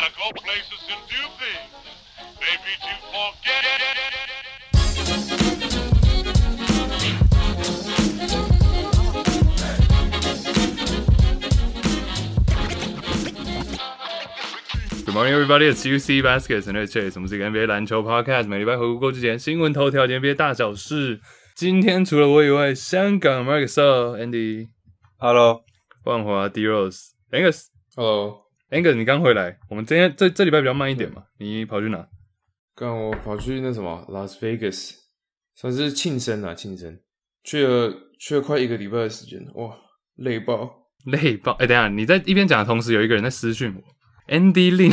Gotta go places and do things. Maybe you forget it. Good morning, everybody. It's UC Baskets and Chase. 我们是一个 NBA 篮球 podcast， 每礼拜回顾过去前新闻头条及 NBA 大小事。今天除了我以外，香港 Marcus Andy， Hello， 万华 D Rose Angus， Hello Angus， 你刚回来。我们今天这礼拜比较慢一点嘛，你跑去哪？刚我跑去那什么 Las Vegas， 算是庆生啊，庆生去了快一个礼拜的时间，哇，累爆，累爆！哎，等一下，你在一边讲的同时，有一个人在私讯我。Andy Lin，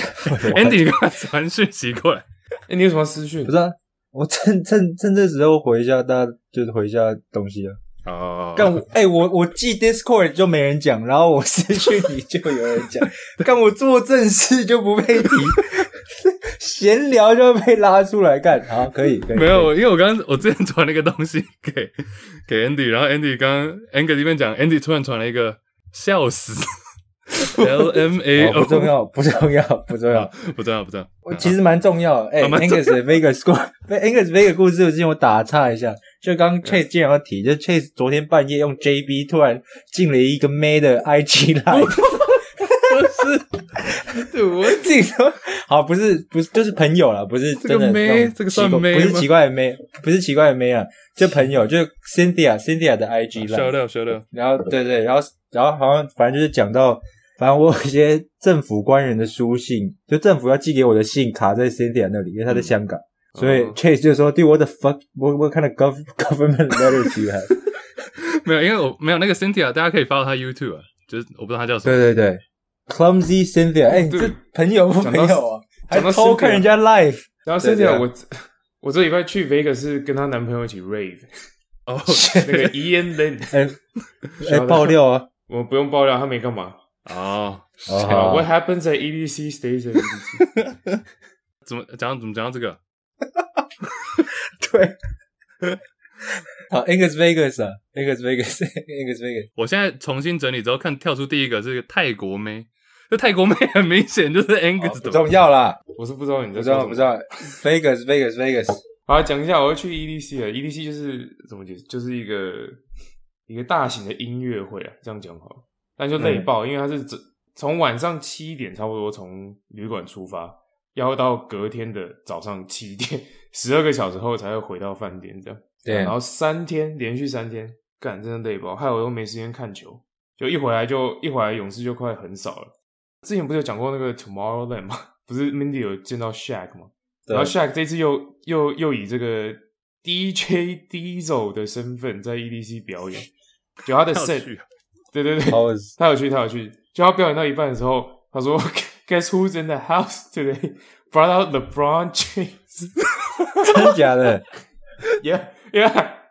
Andy 你干嘛传讯息过来？欸，你有什么私讯？不是啊，我趁这时候回一下，大家就是回一下东西啊。哦，干我哎，我寄 Discord 就没人讲，然后我私讯你就有人讲，干我做正事就不被提，闲聊就被拉出来干。好，可以。没有，因为我之前传了一个东西给 Andy， 然后 Andy 刚 Angus 这边讲 ，Andy 突然传了一个笑死。LMAO 、哦，不重要。我其实蛮重要的。哎，Angus 的 Vegas 故事，我之前我打岔一下，就刚 Chase 竟然要提，就 Chase 昨天半夜用 JB 突然进了一个 May 的 IG Live， 不是，自己说好，不是，就是朋友啦，不是真的。这个算 May 吗？不是奇怪的 May， 不是奇怪的 May 啊，就朋友，就是 Cynthia 的 IG Live， 收到，然后对，然后好像反正就是讲到。反正我有一些政府官员的书信，就政府要寄给我的信卡在 Cynthia 那里，因为他在香港，所以 Chase 就说 ，Dude，what the fuck？ What kind of government letters do you have？ 没有，因为我没有那个 Cynthia， 大家可以follow他 YouTube 啊，就是我不知道他叫什么。对 ，Clumsy Cynthia， 哎，这朋友不朋友啊？还偷看人家 live。然后 Cynthia， 我这礼拜去 Vegas 是跟她男朋友一起 rave， 哦，那个 Ian Lin， 哎，爆料啊！我不用爆料，他没干嘛。哦，What happens at EDC stays at EDC 怎么讲到这个？对，好 Angus Vegas。我现在重新整理之后，看跳出第一个是泰国妹，这泰国妹很明显就是 Angus 的。重要啦，我是不知道你在说什么。不知道 Vegas。好，讲一下，我要去 EDC 了。EDC 就是怎么解释？就是一个大型的音乐会啊，这样讲好了。但就累爆，因为他是从晚上7点差不多从旅馆出发，要到隔天的早上7点，12个小时后才会回到饭店这样。对，然后连续三天，干真的累爆，害我又没时间看球，就一回来勇士就快很少了。之前不是有讲过那个 Tomorrowland 吗？不是 Mindy 有见到 Shaq 吗？然后 Shaq 这次又以这个 DJ Diesel 的身份在 EDC 表演，就他的 set。对，他有去。就他表演到一半的时候，他说 ：“Guess who's in the house today? Brought out LeBron James。”真的假的 ？Yeah，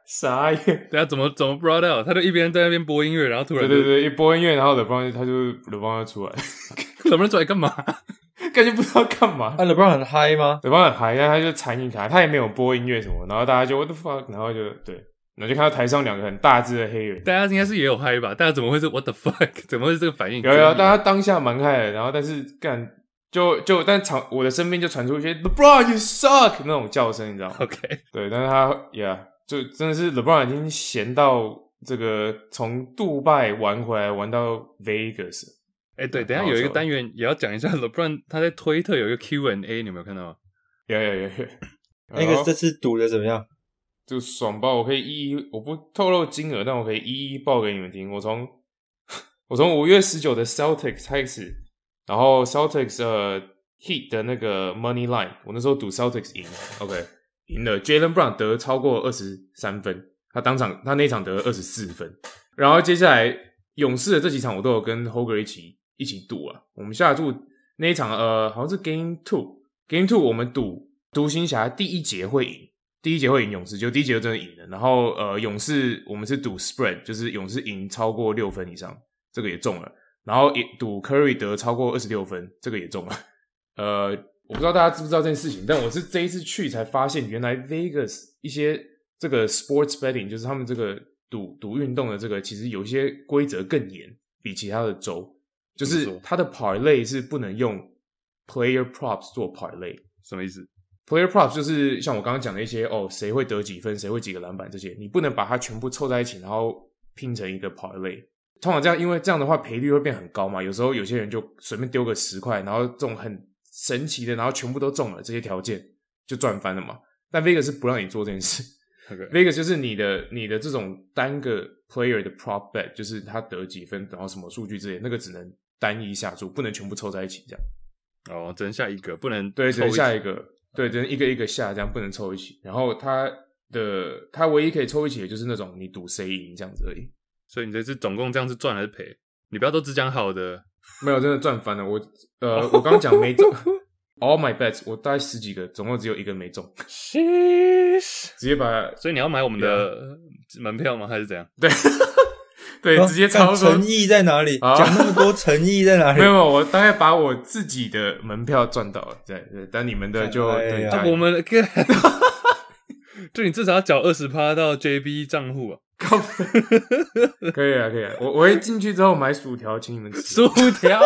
傻眼。等一下怎么 brought out？ 他就一边在那边播音乐，然后突然对，一播音乐，然后 LeBron 他就 LeBron 就出来。LeBron 出来干嘛？感觉不知道干嘛。LeBron 很嗨吗 ？LeBron 很嗨，但他就残影卡，他也没有播音乐什么，然后大家就 What the fuck， 然后就对。然后就看到台上两个很大只的黑人，大家应该是也有嗨吧？大家怎么会是 What the fuck？ 怎么会是这个反应？有，大家当下蛮嗨的，然后但是干但我的身边就传出一些 LeBron you suck 那种叫声，你知道吗 ？OK， 对，但是他 yeah 就真的是 LeBron 已经闲到这个从杜拜玩回来玩到 Vegas。哎，对，等一下有一个单元也要讲一下 LeBron 他在推特有一个 Q&A， 你有没有看到吗？有。那个这次赌的怎么样？就爽爆，我可以我不透露金额，但我可以一报给你们听。我从5月19的 Celtics 开始，然后 Celtics Heat 的那个 Money Line， 我那时候赌 Celtics 赢 ，OK， 赢了。Jaylen Brown 得超过23分，他那一场得24分。然后接下来勇士的这几场我都有跟 Hoger 一起赌啊。我们下注那一场好像是 Game 2，我们赌独行侠第一节会赢勇士，就第一节就真的赢了。然后勇士我们是赌 spread， 就是勇士赢超过6分以上，这个也中了。然后也赌 Curry 得超过26分，这个也中了。我不知道大家知不知道这件事情，但我是这一次去才发现，原来 Vegas 一些这个 sports betting， 就是他们这个赌运动的这个，其实有一些规则更严，比其他的州，就是它的 parlay 是不能用 player props 做 parlay。 什么意思？ player props 就是像我刚刚讲的一些哦，谁会得几分，谁会几个篮板这些，你不能把它全部凑在一起然后拼成一个 parlay。 通常这样，因为这样的话赔率会变很高嘛，有时候有些人就随便丢个10块，然后这种很神奇的，然后全部都中了，这些条件就赚翻了嘛。但 Vegas 是不让你做这件事。Okay. Vegas 就是你的这种单个 player 的 prop bet， 就是他得几分然后什么数据之类，那个只能单一下注，不能全部凑在一起这样。哦，只能下一个，不能对，只能下一个，对，只能一个一个下，这样不能凑一起。然后他唯一可以凑一起的就是那种你赌谁赢这样子而已。所以你这次总共这样是赚还是赔？你不要都只讲好的。没有，真的赚翻了。我刚讲没中，all my bets， 我大概10几个，总共只有一个没中。直接把，所以你要买我们的门票吗？还是怎样？对。对，直接超说诚意在哪里？讲那么多诚意在哪里？没有，我大概把我自己的门票赚到了，对，但你们的就对，我们就你至少要缴 20% 到 JB 账户啊。可以啊，可以啊，我会进去之后买薯条请你们吃。薯条？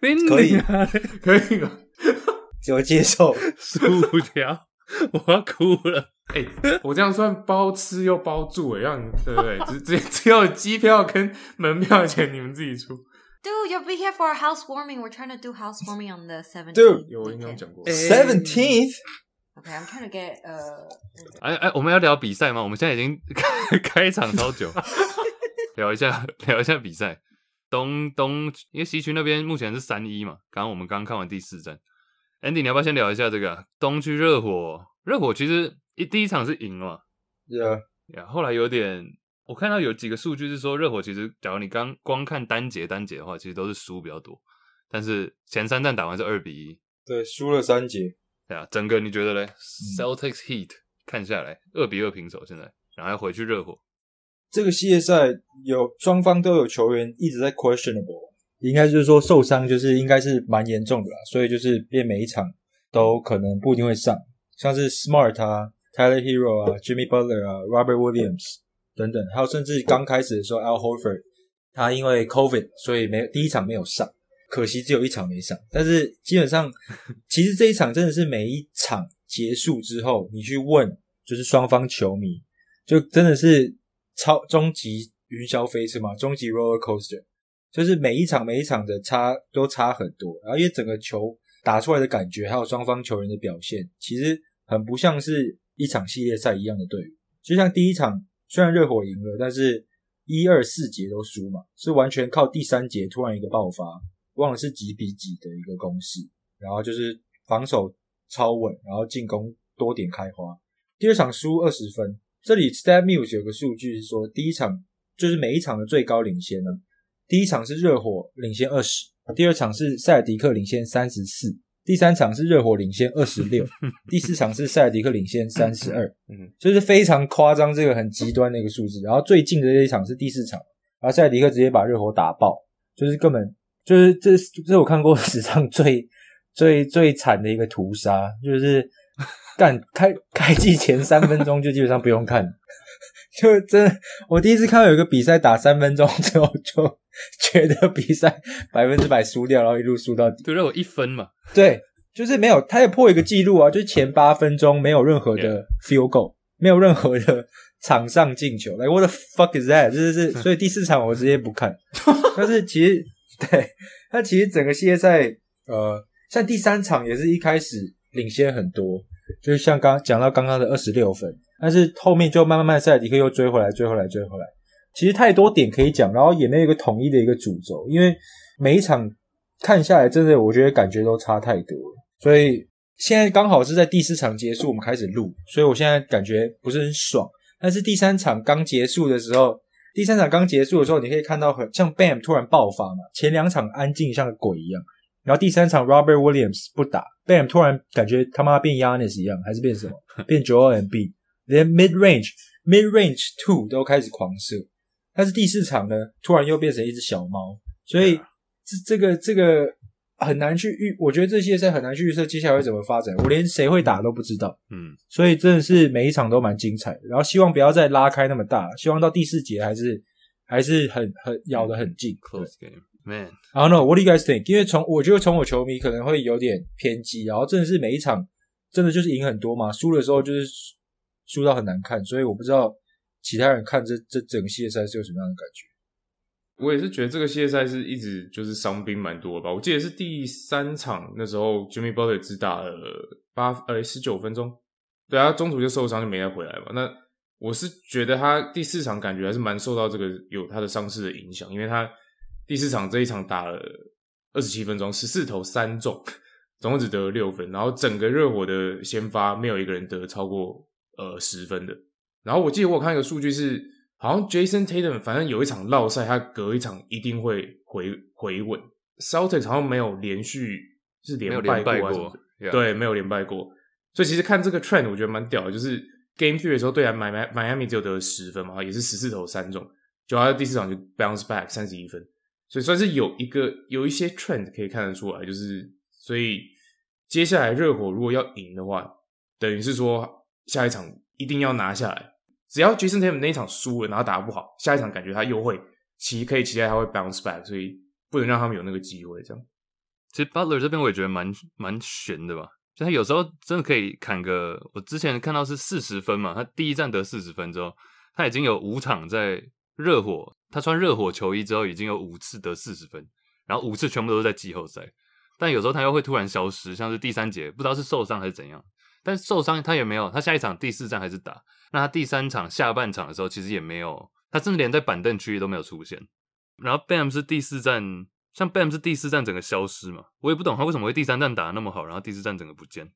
可以，可以吗？我接受薯条。我要哭了！我这样算包吃又包住，让你对不对？只有机票跟门票钱你们自己出。Dude, you'll be here for a housewarming. We're trying to do housewarming on the 17th. Dude, 有我应该讲过 17th. Okay, I'm trying to get 我们要聊比赛吗？我们现在已经开场超久，聊一下比赛。东，因为西区那边目前是3-1嘛，我们刚看完第4战。Andy， 你要不要先聊一下这个、东区热火？热火其实第一场是赢了嘛 ，Yeah， 后来有点，我看到有几个数据是说热火其实，假如你刚光看单节的话，其实都是输比较多，但是前3战打完是2-1，对，输了3节。对啊，整个你觉得嘞 ？Celtics Heat 看下来2-2平手，现在然后要回去热火。这个系列赛有双方都有球员一直在 questionable。应该就是说受伤就是应该是蛮严重的啦，所以就是变每一场都可能不一定会上，像是 Smart 啊 Tyler Herro 啊 Jimmy Butler 啊 Robert Williams 等等，还有甚至刚开始的时候 Al Horford 他因为 COVID 所以第一场没有上，可惜只有一场没上，但是基本上其实这一场真的是每一场结束之后你去问就是双方球迷就真的是终极云霄飞车嘛，终极 roller coaster，就是每一场的都差很多，然后因为整个球打出来的感觉还有双方球员的表现其实很不像是一场系列赛一样的队伍，就像第一场虽然热火赢了但是1、2、4节都输嘛，是完全靠第3节突然一个爆发，忘了是几比几的一个攻势，然后就是防守超稳然后进攻多点开花，第二场输20分，这里 StatMuse 有个数据是说第一场就是每一场的最高领先呢，第一场是热火领先 20， 第二场是塞尔迪克领先 34， 第三场是热火领先 26， 第四场是塞尔迪克领先 32， 就是非常夸张，这个很极端的一个数字，然后最近的这一场是第4场，然后塞尔迪克直接把热火打爆，就是根本就是这我看过史上最惨的一个屠杀，就是干开季前3分钟就基本上不用看了。就真的，我第一次看到有一个比赛打3分钟之后，就觉得比赛100%输掉，然后一路输到底。对，我1分嘛。对，就是没有，他也破一个记录啊，就是前8分钟没有任何的 field goal， 没有任何的场上进球。Like what the fuck is that？ 就是所以第4场我直接不看。但是其实对，那其实整个系列赛，像第3场也是一开始领先很多，就是像讲到刚刚的26分。但是后面就慢慢塞尔迪克又追回来，其实太多点可以讲，然后也没有一个统一的一个主轴，因为每一场看下来真的我觉得感觉都差太多了，所以现在刚好是在第4场结束我们开始录，所以我现在感觉不是很爽，但是第三场刚结束的时候你可以看到很像 BAM 突然爆发嘛，前2场安静像个鬼一样，然后第3场 Robert Williams 不打 BAM 突然感觉他妈变 Giannis 一样，还是变什么变 Joel Embiid，连 mid range 2都开始狂射，但是第4场呢，突然又变成一只小猫，所以这个很难去我觉得这些赛很难去预测接下来会怎么发展，我连谁会打都不知道，所以真的是每一场都蛮精彩的，然后希望不要再拉开那么大，希望到第4节还是很咬得很近， Man. I don't know, what do you guys think? 因为我觉得从我球迷可能会有点偏激，然后真的是每一场真的就是赢很多嘛，输的时候就是输到很难看，所以我不知道其他人看这整个系列赛是有什么样的感觉。我也是觉得这个系列赛是一直就是伤兵蛮多的吧，我记得是第三场那时候 Jimmy Butler 只打了19分钟，对啊，中途就受伤就没再回来嘛。那我是觉得他第四场感觉还是蛮受到这个有他的伤势的影响，因为他第四场这一场打了27分钟 ,14 投3中，总共只得了6分，然后整个热火的先发没有一个人得超过10分的。然后我记得我看一个数据是好像 Jason Tatum 反正有一场落赛他隔一场一定会回稳。Celtics 好像没有连续是连败过。Yeah. 对，没有连败过。所以其实看这个 trend 我觉得蛮屌的，就是 Game 3 的时候对啊 Miami 只有得了10分嘛，也是14投3中。就他第四场就 bounce back 31 分。所以算是有一些 trend 可以看得出来，就是所以接下来热火如果要赢的话，等于是说下一场一定要拿下来。只要 Jason Tatum 那一场输了，然后打不好，下一场感觉他又会可以期待他会 bounce back， 所以不能让他们有那个机会。这样，其实 Butler 这边我也觉得蛮悬的吧，就他有时候真的可以砍个，我之前看到是40分嘛，他第一站得40分之后，他已经有5场在热火，他穿热火球衣之后已经有5次得40分，然后5次全部都是在季后赛。但有时候他又会突然消失，像是第三节不知道是受伤还是怎样，但受伤他也没有，他下一场第四战还是打，那他第三场下半场的时候其实也没有，他甚至连在板凳区都没有出现。然后 Bam 是第四战，像 Bam 是第四战整个消失嘛，我也不懂他为什么会第三战打得那么好，然后第四战整个不见。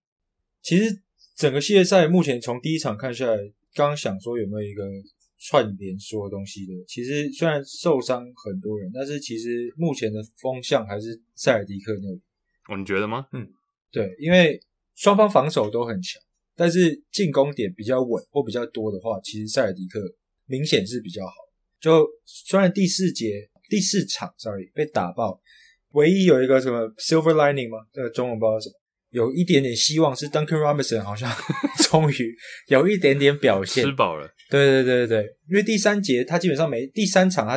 其实整个系列赛目前从第一场看下来，刚想说有没有一个串联所有东西的，其实虽然受伤很多人，但是其实目前的风向还是塞尔迪克那里。哦，你觉得吗？嗯，对，因为双方防守都很强，但是进攻点比较稳或比较多的话，其实塞尔迪克明显是比较好。就虽然第四场被打爆，唯一有一个什么 silver lining 吗？这个中文不知道什么，有一点点希望是 Duncan Robinson 好像终于有一点点表现，吃饱了。对对对对，因为第三场他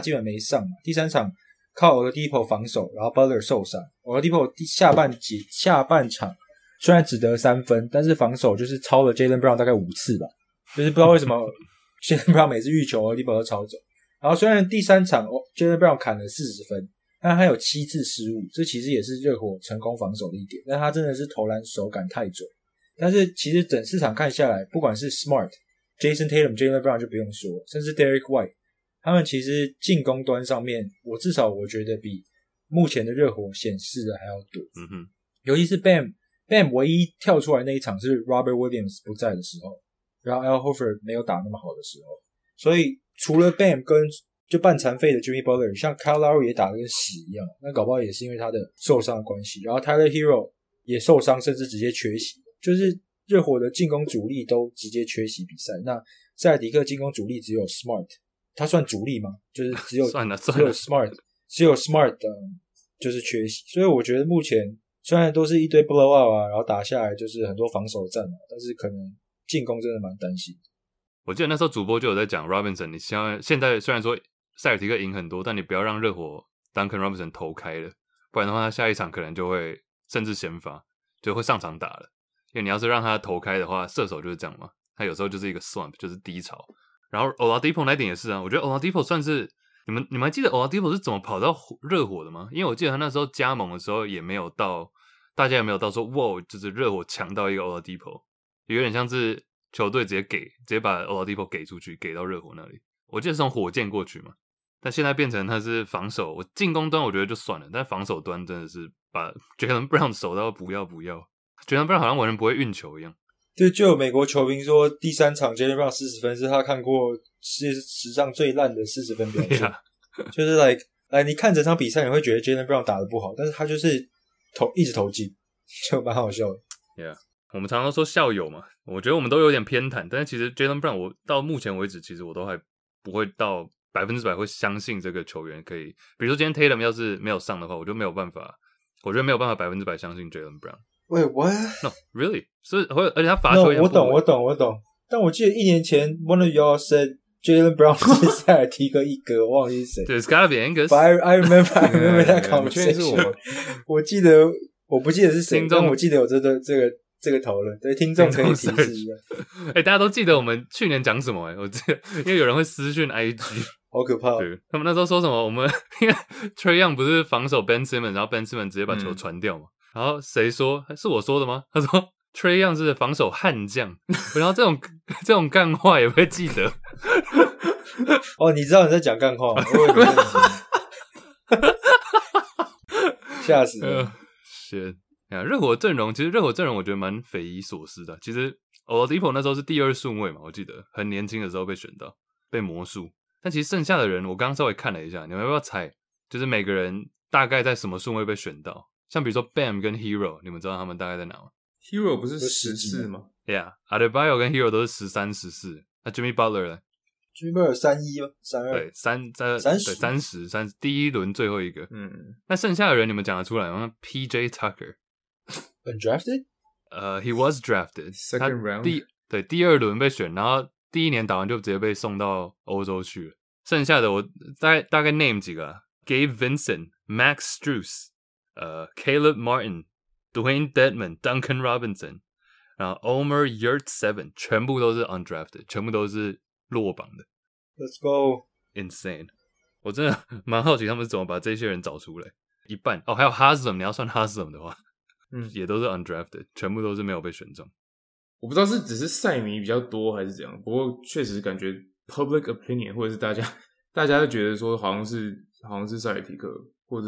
基本没上嘛，第三场靠 Oladipo 防守，然后 Butler 受伤， Oladipo 下半场虽然只得3分，但是防守就是超了 Jaylen Brown 大概5次吧，就是不知道为什么 Jaylen Brown 每次遇球 Oladipo 都超走。然后虽然第三场 Jaylen Brown 砍了40分，但他有7次失误，这其实也是热火成功防守的一点，但他真的是投篮手感太准。但是其实整四场看下来，不管是 Smart、Jason Tatum、Jaylen Brown 就不用说，甚至 Derek White， 他们其实进攻端上面，我觉得比目前的热火显示的还要多。嗯哼，尤其是 Bam 唯一跳出来那一场是 Robert Williams 不在的时候，然后 Al Horford 没有打那么好的时候，所以除了 Bam 跟就半残废的 Jimmy Butler， 像 Kyle Lowry 也打得跟屎一样，那搞不好也是因为他的受伤的关系。然后 Tyler Herro 也受伤，甚至直接缺席，就是热火的进攻主力都直接缺席比赛。那塞尔迪克进攻主力只有 Smart， 他算主力吗？就是只有算了只有 Smart 就是缺席。所以我觉得目前虽然都是一堆 blowout 啊，然后打下来就是很多防守战啊，但是可能进攻真的蛮担心的。我记得那时候主播就有在讲 Robinson， 你现在虽然说塞尔提克赢很多，但你不要让热火 Duncan Robinson 投开了，不然的话他下一场可能就会甚至先发就会上场打了，因为你要是让他投开的话，射手就是这样嘛，他有时候就是一个 slump 就是低潮。然后 Oladipo 那点也是啊，我觉得 Oladipo 算是你们还记得 Oladipo 是怎么跑到热火的吗？因为我记得他那时候加盟的时候也没有到，大家也没有到说哇就是热火强到一个 Oladipo， 有点像是球队直接把 Oladipo 给出去给到热火那里，我记得是从火箭过去嘛，但现在变成他是防守，我进攻端我觉得就算了，但防守端真的是把 Jaylen Brown 守到不要 Jaylen Brown 好像完全不会运球一样。对，就有美国球评说第三场 Jaylen Brown 40分是他看过史上最烂的40分表现，就是 你看整场比赛你会觉得 Jaylen Brown 打得不好，但是他就是一直投进，就蛮好笑的。Yeah， 我们常常说校友嘛，我觉得我们都有点偏袒，但是其实 Jaylen Brown 我到目前为止其实我都还不会到100%会相信这个球员可以，比如说今天 Tatum 要是没有上的话，我觉得没有办法100%相信 Jaylen Brown。 Wait what? No really 而且他罚球也不会。 我懂但我记得一年前 one of y'all said Jaylen Brown是塞尔提克一哥，我忘记是谁。There's gotta be Angus. But I remember that conversation. 我记得，我不记得是谁，但我记得有这个讨论。对，听众可以提示一下。欸，大家都记得我们去年讲什么？我记得，因为有人会私讯 IG。好可怕！对，他们那时候说什么？我们因为 Trae Young 不是防守 Ben Simmons， 然后 Ben Simmons 直接把球传掉嘛。然后谁说？是我说的吗？他说 Trae Young 是防守悍将。然后这种干话也会记得。哦，你知道你在讲干话吗？吓死了！热火阵容，其实热火阵容我觉得蛮匪夷所思的。其实 Oladipo 那时候是第二顺位嘛，我记得很年轻的时候被选到，被魔术。但其实剩下的人，我刚刚稍微看了一下，你们要不要猜？就是每个人大概在什么顺位被选到？像比如说 Bam 跟 Herro， 你们知道他们大概在哪吗 ？Herro 不是14吗 ？Yeah， Adebayo 跟 Herro 都是13、14。那 Jimmy Butler 呢 ？Jimmy Butler 31吗？32？对，30，第一轮最后一个。嗯。那剩下的人你们讲得出来吗 ？PJ Tucker。Undrafted？He was drafted. Second round. 第二轮被选，然后。第一年打完就直接被送到欧洲去了。剩下的我大概 name 几个、啊、：Gabe Vincent、Max Struess、Caleb Martin、Dwayne Dedman、Duncan Robinson， 然后 Omer Yurt Seven， 全部都是 undrafted， 全部都是落榜的。Let's go insane！ 我真的蛮好奇他们是怎么把这些人找出来。一半哦，还有 Haslam， 你要算 Haslam 的话，也都是 undrafted， 全部都是没有被选中。我不知道是只是赛迷比较多还是怎样，不过确实感觉 public opinion 或者是大家都觉得说好像是塞尔提克，或者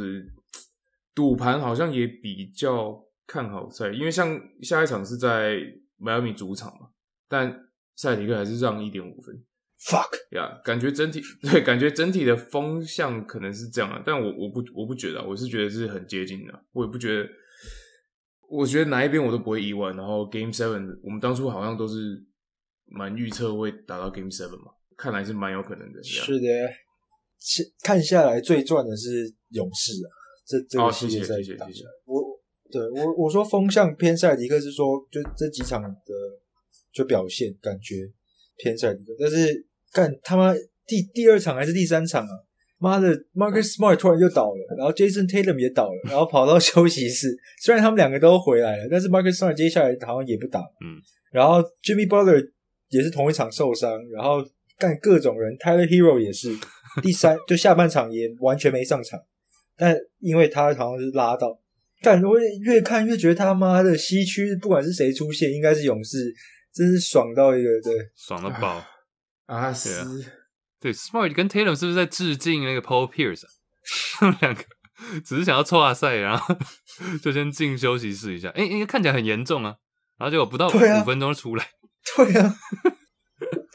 赌盘好像也比较看好赛，因为像下一场是在迈阿密主场嘛，但塞尔提克还是让 1.5 分 ，fuck 呀、yeah, ，感觉整体的风向可能是这样啊，但我不觉得、啊，我是觉得是很接近的、啊，我也不觉得。我觉得哪一边我都不会意外，然后 Game 7 我们当初好像都是蛮预测会打到 Game 7嘛，看来是蛮有可能的。是的，看下来最赚的是勇士啊，这个系列赛打下来。我说风向偏塞尔提克是说就这几场的就表现感觉偏塞尔提克，但是干他妈第二场还是第三场啊，妈的 Marcus Smart 突然就倒了，然后 Jason Tatum 也倒了，然后跑到休息室，虽然他们两个都回来了，但是 Marcus Smart 接下来好像也不打，然后 Jimmy Butler 也是同一场受伤，然后干各种人 Tyler Herro 也是就下半场也完全没上场，但因为他好像是拉到，干我越看越觉得他妈的西区不管是谁出现应该是勇士，真是爽到一个，对，爽到爆啊死、啊对 ，Smart 跟 Tatum 是不是在致敬那个 Paul Pierce 啊？他们两个只是想要凑下赛，然后就先进休息室一下。哎、欸，应该看起来很严重啊，然后结果不到5分钟就出来。对啊，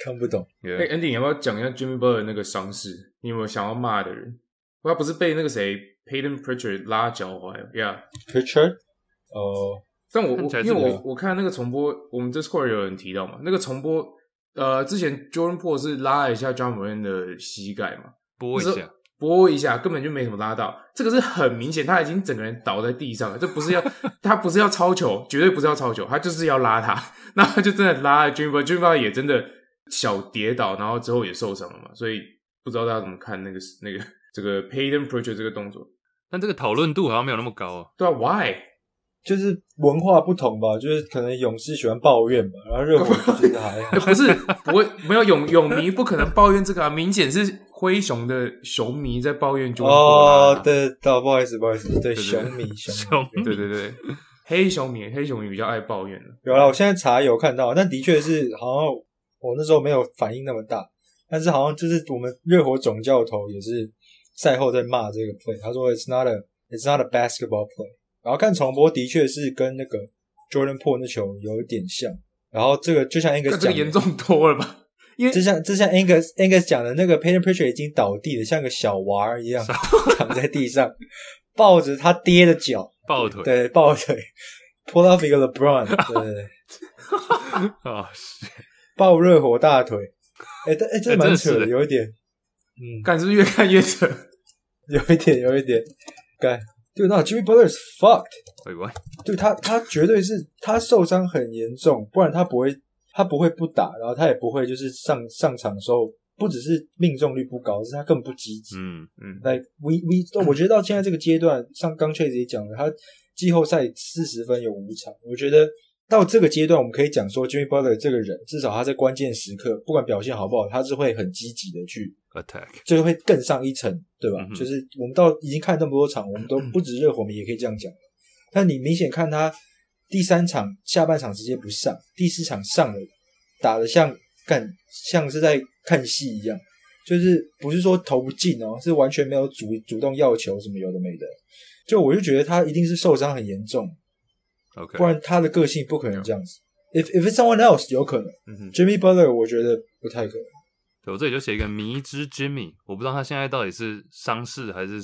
看不懂。哎、yeah. 欸、，Andy， 你要不要讲一下 Jimmy Butler 那个伤势？你有没有想要骂的人？他不是被那个谁 Payton Pritchard 拉脚踝 ？Yeah，Pritchard。哦、但因为我看那个重播，我们 Discord 有人提到嘛，那个重播。之前 Jordan Poole 是拉了一下 John Moran 的膝盖嘛，拨一下，根本就没什么拉到。这个是很明显，他已经整个人倒在地上了。这不是要他不是要抄球，绝对不是要抄球，他就是要拉他。那他就真的拉了 Jimmy Butler 也真的小跌倒，然后之后也受伤了嘛。所以不知道大家怎么看那个这个 Payton Pritchard 这个动作。但这个讨论度好像没有那么高啊。对啊 ，Why？ 就是文化不同吧，就是可能勇士喜欢抱怨吧，然后热火觉得还好不是，我没有勇迷不可能抱怨这个啊，明显是灰熊的熊迷在抱怨中国啊。哦，对，不好意思，对，熊迷，对，黑熊迷比较爱抱怨了。有啦，我现在查有看到，但的确是好像我那时候没有反应那么大，但是好像就是我们热火总教头也是赛后在骂这个 play， 他说 it's not a basketball play。然后看重播的确是跟那个 Jordan Poole 那球有点像，然后这个就像 Angus 讲的，这个严重多了吧？因为就像 Angus 讲的那个 Payton Pritchard 已经倒地了，像个小娃儿一样躺在地上，抱着他爹的脚，抱腿 ，pull off 一个 LeBron， 对，抱热火大腿，哎，这蛮扯的，有一点，干是不是越看越扯？有一点，干。对，那 Jimmy Butler is fucked。Wait, what? 对，他绝对是他受伤很严重，不然他不会不打，然后他也不会就是上场的时候不只是命中率不高，是他更不积极。嗯嗯，来、like,我觉得到现在这个阶段，像刚 Chase 也讲了，他季后赛40分有5场，我觉得到这个阶段，我们可以讲说 Jimmy Butler 这个人，至少他在关键时刻，不管表现好不好，他是会很积极的去 attack， 就会更上一层，对吧？嗯、就是我们到已经看那么多场，我们都不止热火，我们也可以这样讲。但你明显看他第三场下半场直接不上，第四场上了，打得像是在看戏一样，就是不是说投不进哦，是完全没有主动要球什么有的没的，就我就觉得他一定是受伤很严重， okay. 不然他的个性不可能这样子。Yeah. If it's someone else 有可能、mm-hmm. Jimmy Butler 我觉得不太可能。对，我这里就写一个迷之 Jimmy， 我不知道他现在到底是伤势还是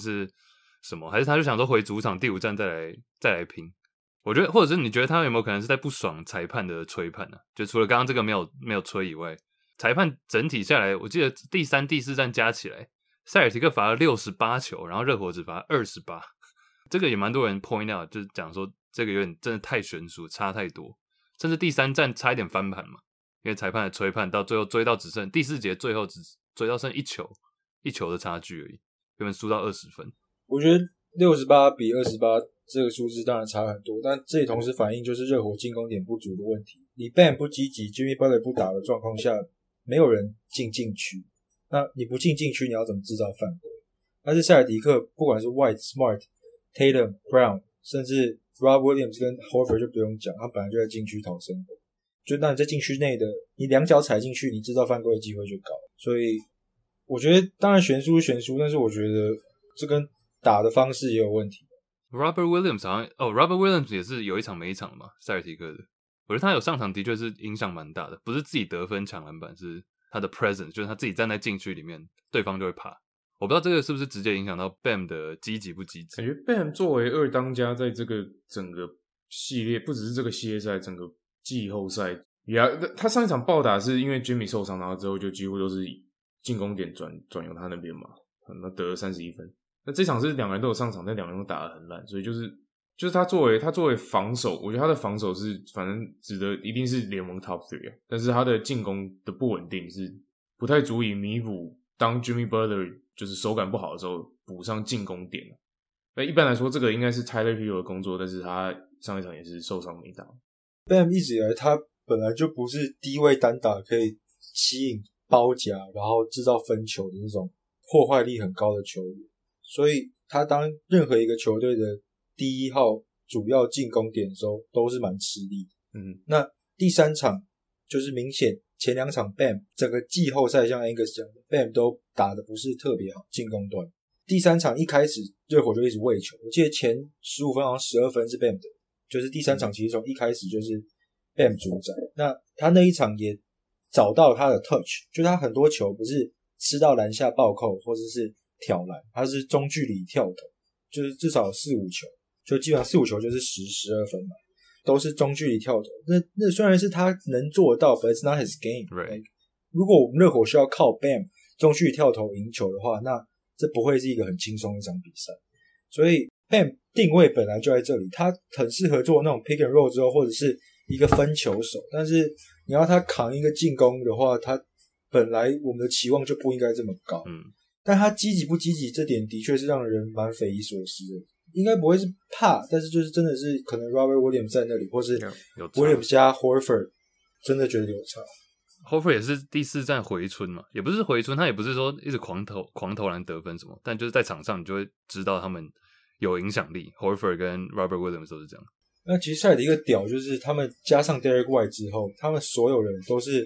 什么，还是他就想说回主场第五战再来拼。我觉得，或者是你觉得他有没有可能是在不爽裁判的吹判呢、啊？就除了刚刚这个没有吹以外，裁判整体下来，我记得第三、第四站加起来，塞尔提克罚了68球，然后热火只罚28，这个也蛮多人 point out， 就是讲说这个有点真的太悬殊，差太多，甚至第三站差一点翻盘嘛，因为裁判的吹判到最后追到只剩第四节最后只追到剩一球的差距而已，原本输到20分。我觉得68比28。这个数字当然差很多，但这也同时反映就是热火进攻点不足的问题。你 Bam 不积极 Jimmy Butler 不打的状况下，没有人进禁区，那你不进禁区你要怎么制造犯规？但是塞尔迪克不管是 White、Smart、Tatum、Brown 甚至 Rob Williams 跟 Horford 就不用讲，他本来就在禁区讨生活，就那你在禁区内的你两脚踩进去，你制造犯规的机会就高。所以我觉得当然悬殊悬殊，但是我觉得这跟打的方式也有问题。Robert Williams 好像Robert Williams 也是有一场没一场的嘛，塞尔提克的。我觉得他有上场的确是影响蛮大的，不是自己得分抢篮板，是他的 presence， 就是他自己站在禁区里面，对方就会怕。我不知道这个是不是直接影响到 Bam 的积极不积极。感觉 Bam 作为二当家，在这个整个系列，不只是这个系列赛，整个季后赛，他上一场暴打是因为 Jimmy 受伤，然后之后就几乎都是进攻点转由他那边嘛，那得了31分。那这场是两个人都有上场，但两个人都打得很烂，所以就是他作为防守，我觉得他的防守是反正值得一定是联盟 top 3 啊，但是他的进攻的不稳定是不太足以弥补当 Jimmy Butler 就是手感不好的时候补上进攻点啊。那一般来说这个应该是 Tyler Herro 的工作，但是他上一场也是受伤没打。Bam 一直以来他本来就不是低位单打可以吸引包夹然后制造分球的那种破坏力很高的球员，所以他当任何一个球队的第一号主要进攻点的时候都是蛮吃力的。嗯，那第三场就是明显前两场 Bam 整个季后赛像 Angus 讲的 Bam 都打得不是特别好，进攻端第三场一开始热火就一直喂球，我记得前15分好像12分是 Bam 的，就是第三场其实从一开始就是 Bam 主宰。那他那一场也找到他的 touch， 就他很多球不是吃到篮下暴扣或者是挑篮，他是中距离跳投，就是至少4-5球，就基本上4-5球就是10-12分嘛，都是中距离跳投。那虽然是他能做到 but it's not his game、right. like, 如果我们热火需要靠 Bam 中距离跳投赢球的话，那这不会是一个很轻松的一场比赛。所以 Bam 定位本来就在这里，他很适合做那种 pick and roll 之后或者是一个分球手，但是你要他扛一个进攻的话，他本来我们的期望就不应该这么高。嗯，但他积极不积极这点的确是让人蛮匪夷所思的，应该不会是怕，但是就是真的是可能 Robert Williams 在那里，或是 Williams 加 Horford 真的觉得有差。Horford 也是第四站回春嘛，也不是回春，他也不是说一直狂投篮得分什么，但就是在场上你就会知道他们有影响力， Horford 跟 Robert Williams 都是这样。那其实赛的一个屌就是他们加上 Derek White 之后，他们所有人都是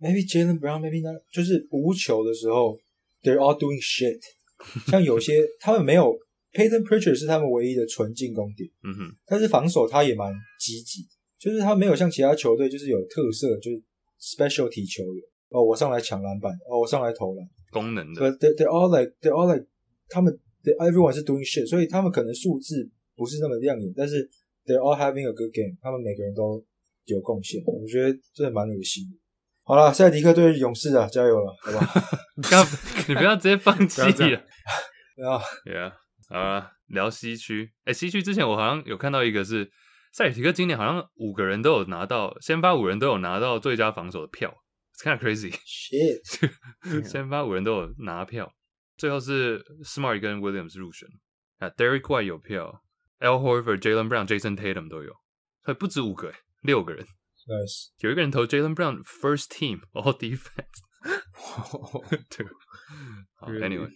maybe Jaylen Brown maybe not， 就是无球的时候They're all doing shit 像有些他们没有 Payton Pritchard 是他们唯一的纯进攻点、嗯、哼，但是防守他也蛮积极，就是他没有像其他球队就是有特色，就是 specialty 球员，哦我上来抢篮板，哦我上来投篮功能的， But they're all like 他们 everyone 是 doing shit， 所以他们可能数字不是那么亮眼，但是 they're all having a good game， 他们每个人都有贡献，我觉得真的蛮恶心的。好啦，塞尔提克对勇士啊，加油了，好不好？你不要直接放弃了。Yeah， 好啦，聊西区。西区之前我好像有看到一个是塞尔提克今年好像5个人都有拿到先发，5人都有拿到最佳防守的票， It's kind of crazy. Shit. 先发五人都有拿票，最后是 Smart 跟 Williams 入选。啊 ，Derrick White 有票 ，Al Horford、Jaylen Brown、Jason Tatum 都有，所以不止五个，六个人。Nice. 有一个人投 Jaylen Brown First Team All Defense。Anyway.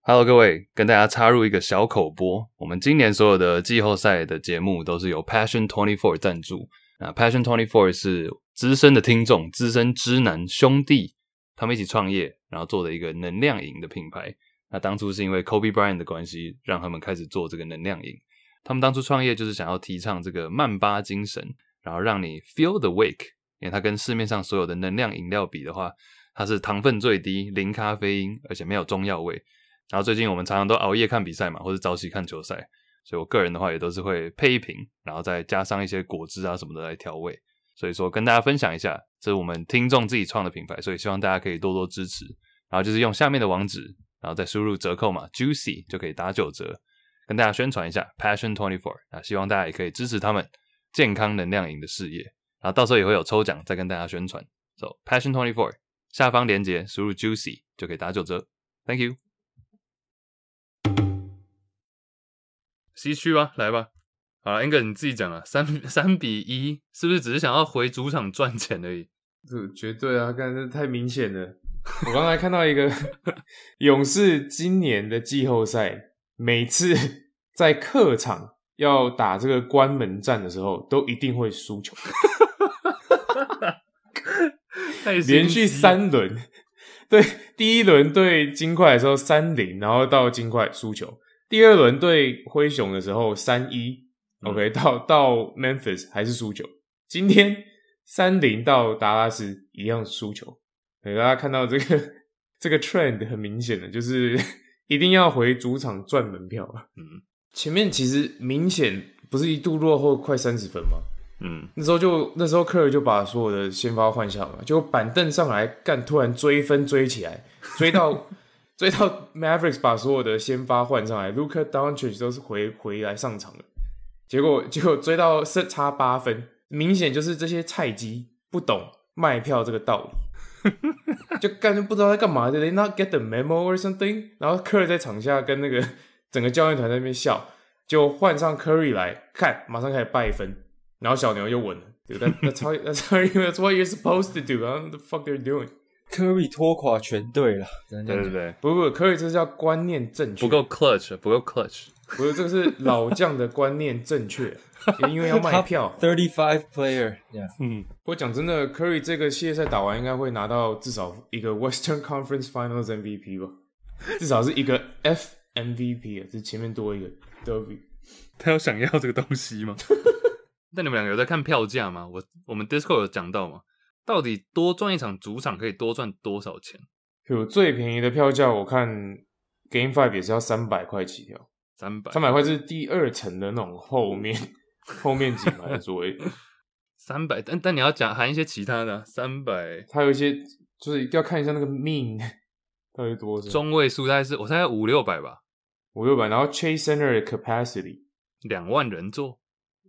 Hello 各位，跟大家插入一个小口播。我们今年所有的季后赛的节目都是由 Passion24 赞助。那 Passion24 是资深的听众，资深知男兄弟，他们一起创业，然后做的一个能量饮的品牌。那当初是因为 Kobe Bryant 的关系，让他们开始做这个能量饮。他们当初创业就是想要提倡这个曼巴精神，然后让你 feel the wake， 因为它跟市面上所有的能量饮料比的话，它是糖分最低，零咖啡因，而且没有中药味。然后最近我们常常都熬夜看比赛嘛，或是早起看球赛，所以我个人的话也都是会配一瓶，然后再加上一些果汁啊什么的来调味。所以说跟大家分享一下，这是我们听众自己创的品牌，所以希望大家可以多多支持。然后就是用下面的网址，然后再输入折扣嘛 Juicy 就可以打9折。跟大家宣传一下 Passion24， 希望大家也可以支持他们健康能量饮的事业。然后到时候也会有抽奖再跟大家宣传。So Passion24 下方连结输入 Juicy 就可以打9折。Thank you。西区吧，来吧。好了 ，Angus 你自己讲了，3-1，是不是只是想要回主场赚钱而已？绝对啊，干这太明显了。我刚才看到一个勇士今年的季后赛，每次在客场要打这个关门战的时候，都一定会输球。连续3轮，对，第一轮对金块的时候3-0，然后到金块输球。第二轮对灰熊的时候 3-1、OK， 到 Memphis 还是输球。今天 3-0 到达拉斯一样输球。大家看到这个 trend 很明显的就是一定要回主场赚门票啊。嗯。前面其实明显不是一度落后快30分吗？嗯。那时候 Curry 就把所有的先发换下嘛，就板凳上来干，突然追分追起来，追到 Mavericks 把所有的先发换上来 ，Luka Doncic 都是回来上场了，结果追到差8分，明显就是这些菜鸡不懂卖票这个道理，就干就不知道在干嘛 ，Did they not get the memo or something？ 然后 Curry 在场下跟那个整个教练团在那边笑，就换上 Curry 来看，马上开始败分，然后小牛又稳了 ，Dude that's what you're supposed to do， I don't know what the fuck they're doing。Curry 拖垮全队了，对对对，不 ，Curry 这是叫观念正确，不够 clutch， 不是，这个是老将的观念正确，因为要卖票。35 player， yeah， 嗯，不过讲真的 ，Curry 这个系列赛打完应该会拿到至少一个 Western Conference Finals MVP 吧，至少是一个 F MVP 啊，就是前面多一个 W。他有想要这个东西吗？那你们两个有在看票价吗？我们 Discord 有讲到吗？到底多赚一场主场可以多赚多少钱？比如最便宜的票价，我看 Game 5也是要300块起跳，300块是第二层的那种后面几排的座位，300，但你要讲含一些其他的啊，300，它有一些就是要看一下那个 mean 到底多少，中位数大概是我猜500-600吧，500-600，然后 Chase Center 的 capacity 2万人坐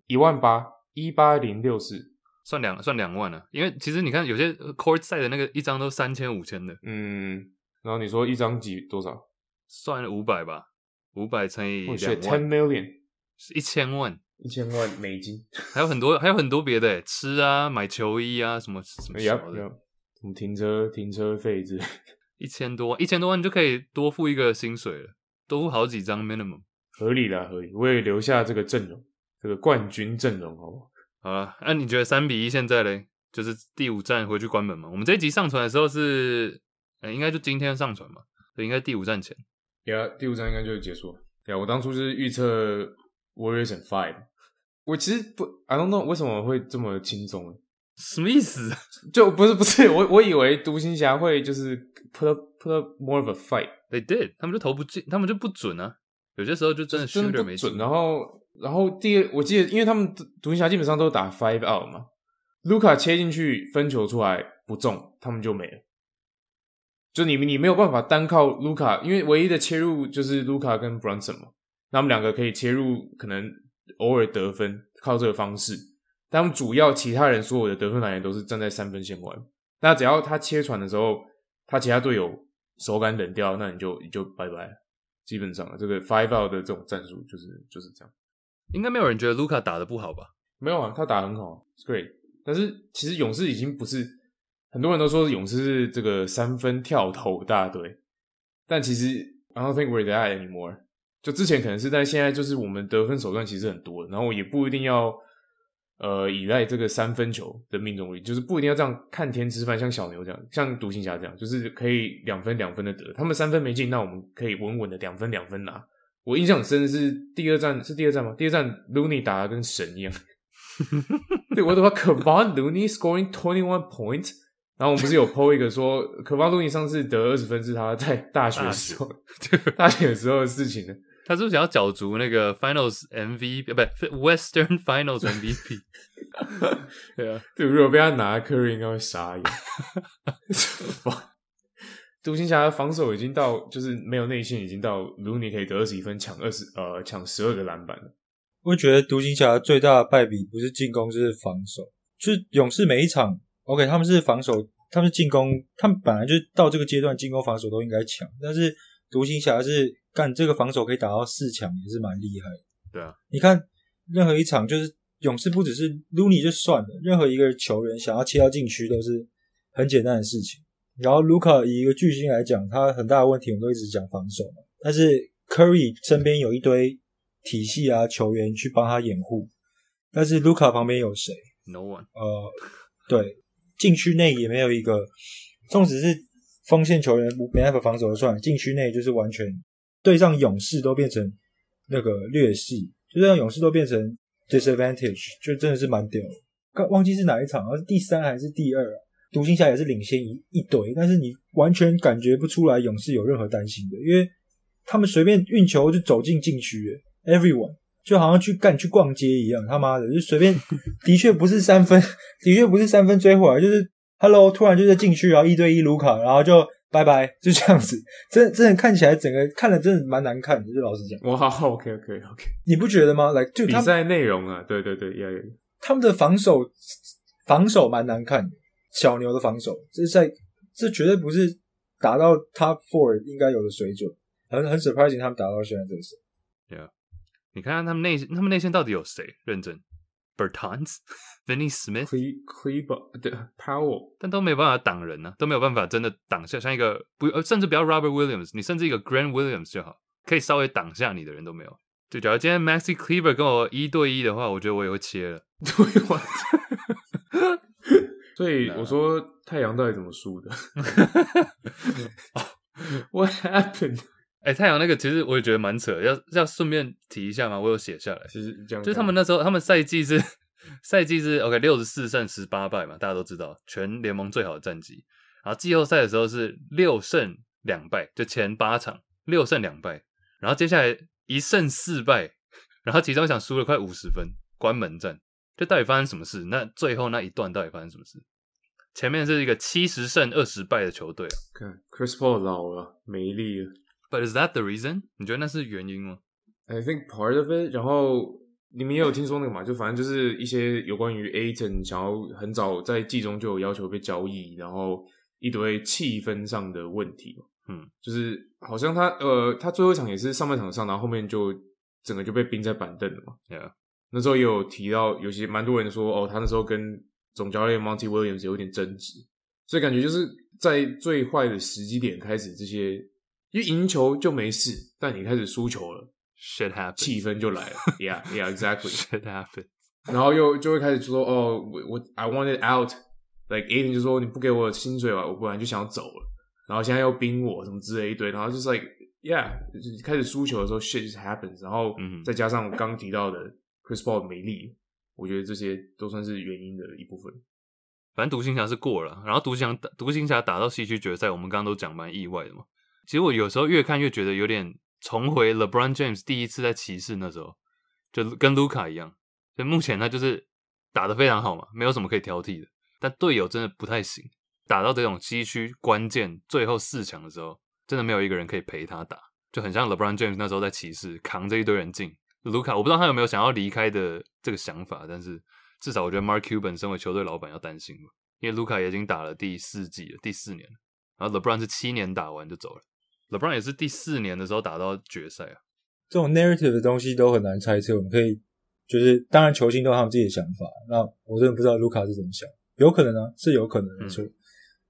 ，18064。算2万了，因为其实你看有些 court 赛的那个一张都3000、5000的，嗯，然后你说一张几多少？算500吧，500×2万，10 million， 1000万美金，还有很多别的欸，吃啊，买球衣啊，什么小的，什么停车费之类，1000多万你就可以多付一个薪水了，多付好几张 minimum， 合理啦，合理，我也留下这个阵容，这个冠军阵容，好不好？好啦，那你觉得3-1现在咧，就是第5站回去关门嘛？我们这一集上传的时候是，应该就今天上传嘛，所以应该第5站前。Yeah， 第5站应该就结束了。Yeah， 我当初是预测 Warriors and 5， 我其实不 ，I don't know 为什么会这么轻松，什么意思？就不是，我以为独行侠会就是 put up more of a fight。They did， 他们就投不进，他们就不准啊，有些时候就真的 shooter 没准，然后我记得因为他们独行侠基本上都打 5 out 嘛，卢卡切进去分球出来不中，他们就没了。就你没有办法单靠卢卡，因为唯一的切入就是卢卡跟 Brunson 嘛，他们两个可以切入，可能偶尔得分，靠这个方式。但主要其他人所有的得分来源都是站在三分线外。那只要他切传的时候，他其他队友手感冷掉，那你就拜拜了。基本上这个 five out 的这种战术就是这样。应该没有人觉得 Luka 打得不好吧？没有啊，他打得很好 ，it's great。但是其实勇士已经不是，很多人都说勇士是这个三分跳投大队，但其实 I don't think we're that anymore。就之前可能是，但现在就是我们得分手段其实很多，然后也不一定要依赖这个三分球的命中率，就是不一定要这样看天吃饭，像小牛这样，像独行侠这样，就是可以两分两分的得，他们三分没进，那我们可以稳稳的两分两分拿。我印象很深的是第二战吗？第二战 Looney 打得跟神一样，对，我的话 Kevon Looney scoring 21 points， 然后我们不是有 po 一个说 Kevon Looney 上次得20分是他在大学的时候，的事情呢。他是不是想要角逐那个 Finals MVP， 不 Western Finals MVP？ 对啊，对，如果被他拿 Curry 应该会傻眼。独行侠的防守已经到，就是没有内线，已经到Looney可以得21分，抢12个篮板了。我觉得独行侠最大的败笔不是进攻，就是防守。就是勇士每一场 ，OK， 他们是防守，他们是进攻，他们本来就到这个阶段，进攻防守都应该强，但是独行侠是。干这个防守可以打到四强也是蛮厉害的。对啊，你看任何一场就是勇士不只是 Looney 就算了，任何一个球员想要切到禁区都是很简单的事情。然后 Luka 以一个巨星来讲，他很大的问题我们都一直讲防守嘛，但是 Curry 身边有一堆体系啊球员去帮他掩护，但是 Luka 旁边有谁 ？No one。对，禁区内也没有一个，纵使是锋线球员没办法防守的算了，禁区内就是完全。对上勇士都变成那个劣势，就让勇士都变成 disadvantage， 就真的是蛮屌的。忘记是哪一场，是第三还是第二啊？独行侠也是领先一堆，但是你完全感觉不出来勇士有任何担心的，因为他们随便运球就走进禁区 ，everyone 就好像去逛街一样，他妈的就随便，的确不是三分追回来，就是 hello 突然就在禁区，然后一对一卢卡，然后就。拜拜，就这样子，真的看起来整个看了真的蛮难看的，就老实讲。哇 ，OK， 你不觉得吗？来、like, ，就比赛内容啊，对对对，他们的防守蛮难看的，小牛的防守，这绝对不是达到 Top 4 应该有的水准，很 surprising 他们达到现在这个水准。Yeah， 你看他们内线到底有谁？认真 ，Bertans。Vinny Smith Powell 但都没有办法挡人啊，都没有办法真的挡下，像一个甚至不要 Robert Williams， 你甚至一个 Grant Williams 就好，可以稍微挡下你的人都没有。就假如今天 Maxi Kleber 跟我一对一的话，我觉得我也会切了。对我所以我说太阳到底怎么输的What happened？太阳那个其实我也觉得蛮扯，要顺便提一下嘛，我有写下来。其实这样就是他们那时候他们赛季是 OK 64胜18败嘛，大家都知道全联盟最好的战绩。然后季后赛的时候是6胜2败，就前8场6胜2败。然后接下来1胜4败，然后其中一场输了快50分，关门战。就到底发生什么事？那最后那一段到底发生什么事？前面是一个70胜20败的球队啊。Chris Paul 老了，没力了。But is that the reason？ 你觉得那是原因吗？ I think part of it， 然后你们也有听说那个嘛？就反正就是一些有关于 Ayton 想要很早在季中就有要求被交易，然后一堆气氛上的问题嘛。就是好像他最后一场也是上半场上，然后后面就整个就被冰在板凳了嘛。Yeah， 那时候也有提到，有些蛮多人说哦，他那时候跟总教练 Monty Williams 有点争执，所以感觉就是在最坏的时机点开始这些，因为赢球就没事，但你开始输球了。Shit happens， 气氛就来了。Yeah, yeah, exactly. Shit happens. 然后又就会开始说，哦，I wanted out. Like Aiden 就说你不给我薪水吧，我本来就想走了。然后现在又冰我什么之类一堆，然后就是 like yeah， 就开始输球的时候 shit just happens。然后再加上我刚提到的 Chris Paul 没力，我觉得这些都算是原因的一部分。反正独行侠是过了，然后独行侠打到西区决赛，我们刚刚都讲蛮意外的嘛。其实我有时候越看越觉得有点。重回 LeBron James 第一次在骑士那时候，就跟 Luka 一样，所以目前他就是打得非常好嘛，没有什么可以挑剔的。但队友真的不太行，打到这种西区关键最后四强的时候，真的没有一个人可以陪他打，就很像 LeBron James 那时候在骑士扛着一堆人进。Luka 我不知道他有没有想要离开的这个想法，但是至少我觉得 Mark Cuban 身为球队老板要担心吧，因为 Luka 已经打了第四季了，第四年了，然后 LeBron 是7年打完就走了， LeBron 也是第4年的时候打到决赛啊。这种 narrative 的东西都很难猜测，我们可以就是当然球星都有他们自己的想法，那我真的不知道 Luka 是怎么想，有可能啊，是有可能没错，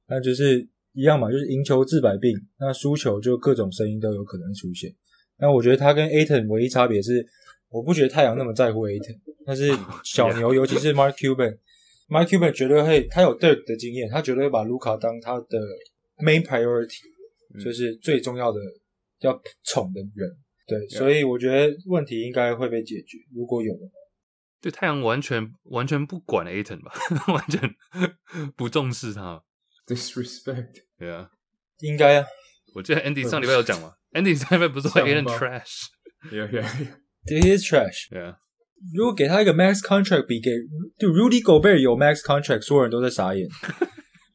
那就是一样嘛，就是赢球治百病，那输球就各种声音都有可能出现。那我觉得他跟 Ayton 唯一差别是，我不觉得太阳那么在乎 Ayton， 但是小牛尤其是 Mark Cuban， Mark Cuban 绝对会，他有 Dirk 的经验，他绝对会把 Luka 当他的 main priority， 就是最重要的要宠的人。对， yeah. 所以我觉得问题应该会被解决，如果有的话。对，太阳完全不管 Ayton 吧，完全不重视他。Disrespect， 对啊，应该啊。我记得 Andy 上礼拜有讲嘛，Andy 上礼拜不是说 Ayton trash， yeah yeah yeah，he is trash， yeah。如果给他一个 max contract， 比给 Rudy Gobert 有 max contract， 所有人都在傻眼。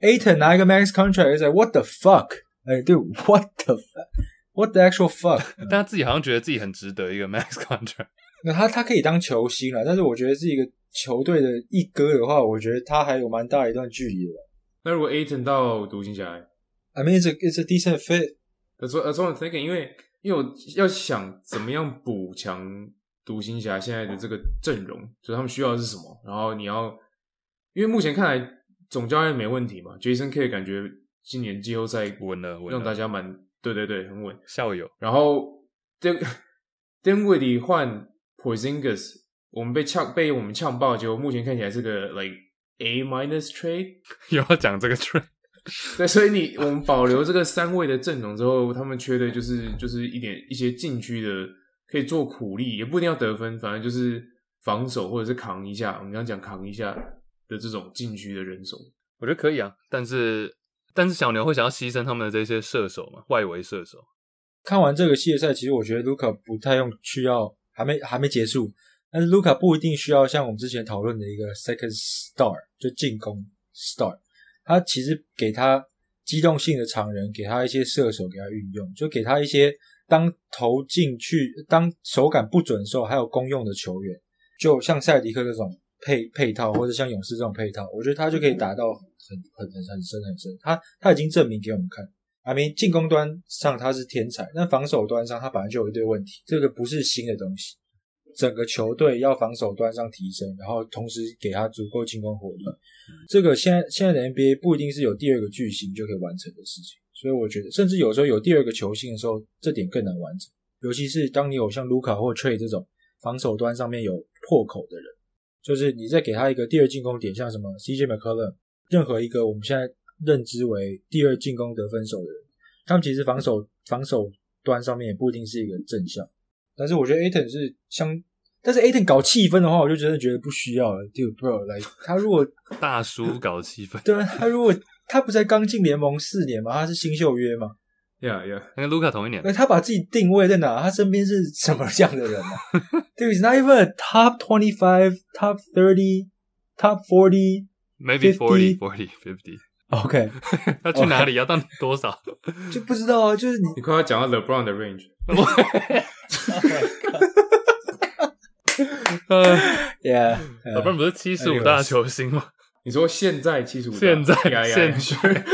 Ayton 拿一个 max contract， is like what the fuck， 哎、like, ，dude what the fuck， what the actual fuck， 但他自己好像觉得自己很值得一个 max contract。那他可以当球星啦，但是我觉得是一个球队的一哥的话，我觉得他还有蛮大一段距离的。那如果 Ayton 到独行侠 I mean it's a decent fit. That's what I'm thinking. 因为我要想怎么样补强独行侠现在的这个阵容，就是他们需要的是什么，然后你要，因为目前看来总教练没问题嘛， Jason Kidd 感觉今年季后赛稳了让大家蛮对对对很稳校友，然后 Dinwiddie 换 Porzingis 被我们呛爆，结果目前看起来是个 like A- trade 又要讲这个 trade 对，所以我们保留这个三位的阵容之后，他们缺的就是一些禁区的可以做苦力，也不一定要得分，反正就是防守或者是扛一下，我们刚讲扛一下的这种禁区的人手，我觉得可以啊，但是小牛会想要牺牲他们的这些射手嘛，外围射手。看完这个系列赛，其实我觉得 Luka 不太需要，还没结束。但是 Luka 不一定需要像我们之前讨论的一个 second star 就进攻 star， 他其实给他机动性的常人，给他一些射手给他运用，就给他一些当投进去当手感不准的时候还有功用的球员，就像塞迪克这种配套或者像勇士这种配套，我觉得他就可以达到很深，他已经证明给我们看，I mean 进攻端上他是天才，但防守端上他本来就有一堆问题，这个不是新的东西，整个球队要防守端上提升，然后同时给他足够进攻火力，这个现在的 NBA 不一定是有第二个巨星就可以完成的事情，所以我觉得甚至有时候有第二个球星的时候这点更难完成，尤其是当你有像 Luka 或 Trey 这种防守端上面有破口的人，就是你再给他一个第二进攻点，像什么 CJ McCollum 任何一个我们现在认知为第二进攻得分手的人，他们其实防守端上面也不一定是一个正向，但是我觉得 Ayton 是但是 Ayton 搞气氛的话，我就真的觉得不需要了 Dude bro like 他如果大叔搞气氛对，他不是刚进联盟4年吗，他是新秀约吗 Yeah yeah 他跟 Luka 同一年，他把自己定位在哪，他身边是什么样的人啊Dude it's not even a top 25 top 30 top 40 maybe 50. 40 50 OK 他去哪里要到多少就不知道啊，就是你快要讲到 LeBron 的 range yeah, LeBron 不是75大球星吗？你说现在75大，现在好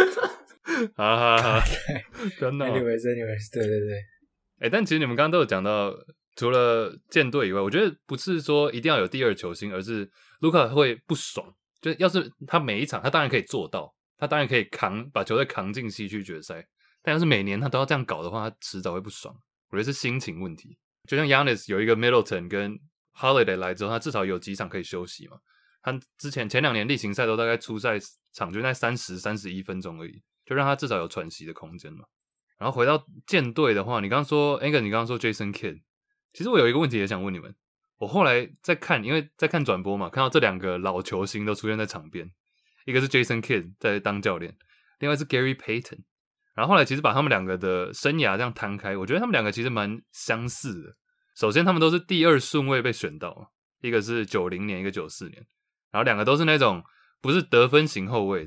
不要闹 anyways 对对对、欸、但其实你们刚刚都有讲到，除了舰队以外，我觉得不是说一定要有第二球星，而是 Luka 会不爽，就要是他每一场，他当然可以做到，他当然可以把球队扛进西区决赛，但要是每年他都要这样搞的话，他迟早会不爽，我觉得是心情问题。就像 Giannis 有一个 Middleton 跟 Holiday 来之后，他至少有几场可以休息嘛。他前2年例行赛都大概出赛场均在30-31分钟而已，就让他至少有喘息的空间嘛。然后回到舰队的话，你刚刚说 Jason Kidd， 其实我有一个问题也想问你们。我后来在看，因为在看转播嘛，看到这2个老球星都出现在场边，一个是 Jason Kidd 在当教练，另外是 Gary Payton。然后后来其实把他们2个的生涯这样摊开，我觉得他们2个其实蛮相似的。首先他们都是第二顺位被选到，一个是90年，一个94年，然后2个都是那种不是得分型后卫，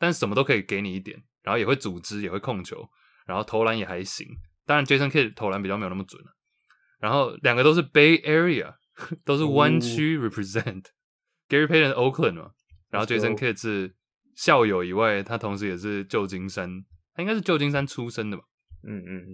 但什么都可以给你一点，然后也会组织，也会控球，然后投篮也还行，当然 Jason Kidd 投篮比较没有那么准，然后2个都是 Bay Area， 都是湾区 represent、Gary Payton Oakland 嘛，然后 Jason Kidd 是校友以外，他同时也是旧金山，他应该是旧金山出生的吧？嗯嗯，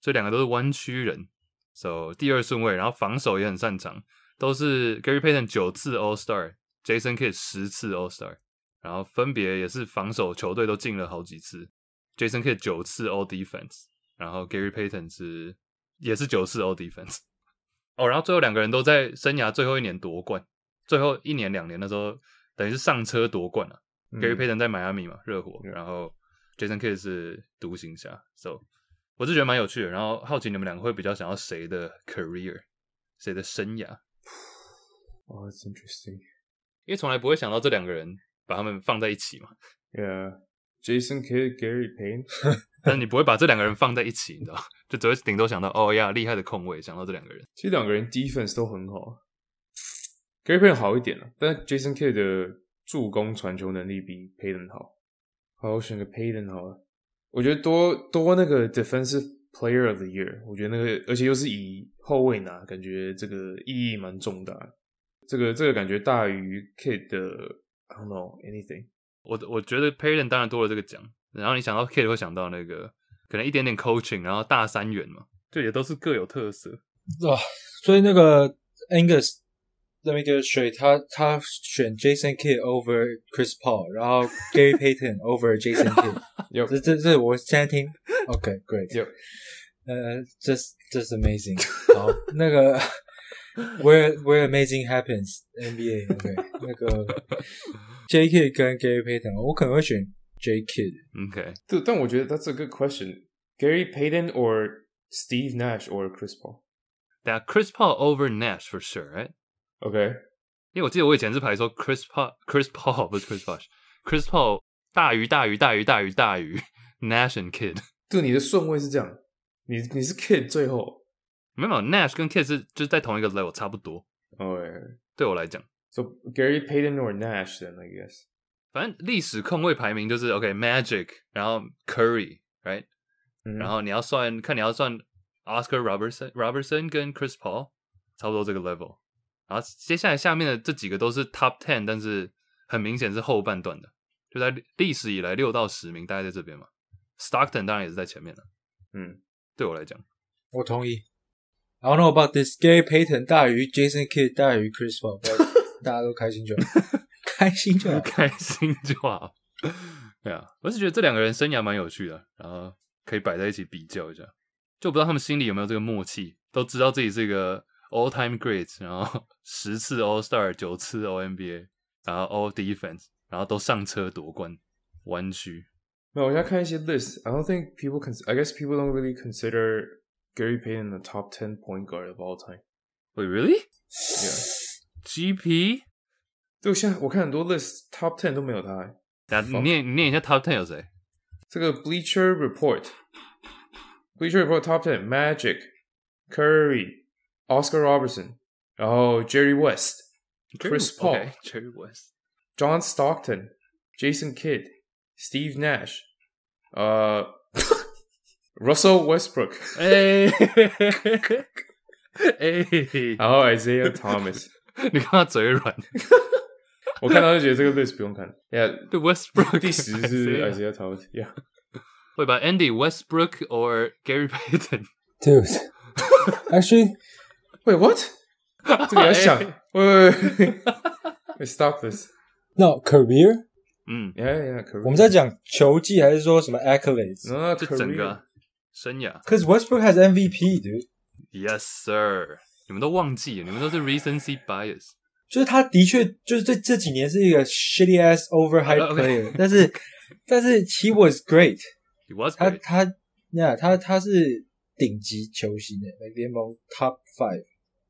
所以两个都是湾区人，so 第二顺位，然后防守也很擅长，都是 Gary Payton 9次 All Star， Jason Kidd 10次 All Star， 然后分别也是防守球队都进了好几次 ，Jason Kidd 9次 All Defense， 然后 Gary Payton 是也是9次 All Defense。哦，然后最后两个人都在生涯最后一年夺冠，最后一年两年的时候，等于是上车夺冠了、啊嗯。Gary Payton 在迈阿密嘛，热火，然后 Jason Kidd 是独行侠。So 我是觉得蛮有趣的，然后好奇你们两个会比较想要谁的 career， 谁的生涯？哦、that's interesting， 因为从来不会想到这两个人把他们放在一起嘛。Yeah， Jason Kidd、Gary Payton， 但你不会把这两个人放在一起，你知道？就只会顶多想到哦呀，厉害的控卫，想到这两个人。其实两个人 defense 都很好 ，Gary Payton 好一点了、啊，但是 Jason Kidd 的助攻传球能力比 Payton 好。好，我选个 Payton 好了。我觉得多那个 defensive player of the year， 我觉得那个而且又是以后卫拿，感觉这个意义蛮重大的。这个感觉大于 Kidd 的 I don't know anything。我觉得 Payton 当然多了这个奖，然后你想到 Kidd 会想到那个。可能一点点 coaching， 然后大三元嘛，就也都是各有特色啊。所以那个 Angus， let me get it straight， 他选 Jason Kidd over Chris Paul， 然后 Gary Payton over Jason Kidd 。这我现在听 ，OK great， just amazing 。好，那个 where amazing happens NBA OK 那个 J Kidd 跟 Gary Payton， 我可能会选。J Kidd. Okay. 但我觉得 that's a good question. Gary Payton or Steve Nash or Chris Paul? That Chris Paul over Nash for sure, right? Okay. 因为我记得我以前是排说 Chris Paul 不是 Chris Bosh Chris Paul 大于 Nash and Kidd. 对，你的顺位是这样，你是 Kidd 最后。没有 Nash 跟 Kidd 就是在同一个 level 差不多。Okay. 对我来讲。So Gary Payton or Nash then, I guess.反正历史控卫排名就是 OK Magic， 然后 Curry， right，、嗯、然后你要算看你要算 Oscar Robertson 跟 Chris Paul 差不多这个 level， 然后接下来下面的这几个都是 Top 10， 但是很明显是后半段的，就在历史以来6到10名大概在这边嘛。Stockton 当然也是在前面了，嗯，对我来讲，我同意。I don't know about this Gary Payton 大于 Jason Kidd 大于 Chris Paul， 大家都开心就好。开心就好对啊，我是觉得这两个人生涯蛮有趣的，然后可以摆在一起比较一下，就不知道他们心里有没有这个默契，都知道自己是一个 all time great， 然后10次 all star， 9次 all NBA， 然后 all defense， 然后都上车夺冠弯曲。没有，我现在看一些 list， I don't think people I guess people don't really consider Gary Payton the top 10 point guard of all time. Wait, really? Yeah. GP?对，现在我看很多 list top 10 都没有他、欸。等下你念一下 top 10 有谁？这个 Bleacher Report top 10 Magic Curry Oscar Robertson， 然后 Jerry West Chris Paul、okay, Jerry West John Stockton Jason Kidd Steve Nash Russell Westbrook 然后 Isaiah Thomas 你看他嘴软。我看到就觉得这个 list 不用看。Yeah, Westbrook 第10是 Isaiah Thomas. Yeah. Wait, but Andy Westbrook or Gary Payton? Dude, actually, wait, what? 这个要想。Wait, stop this. No, career? Yeah, career. 我们在讲球技还是说什么 accolades? No, 就整个生涯。Because Westbrook has MVP, dude. Yes, sir. 你们都忘记了，你们都是 recency bias。就是他的确就是这几年是一个 shitty ass overhyped player， 但是 he was great， he was great， 他是顶级球星的，联盟 top 5，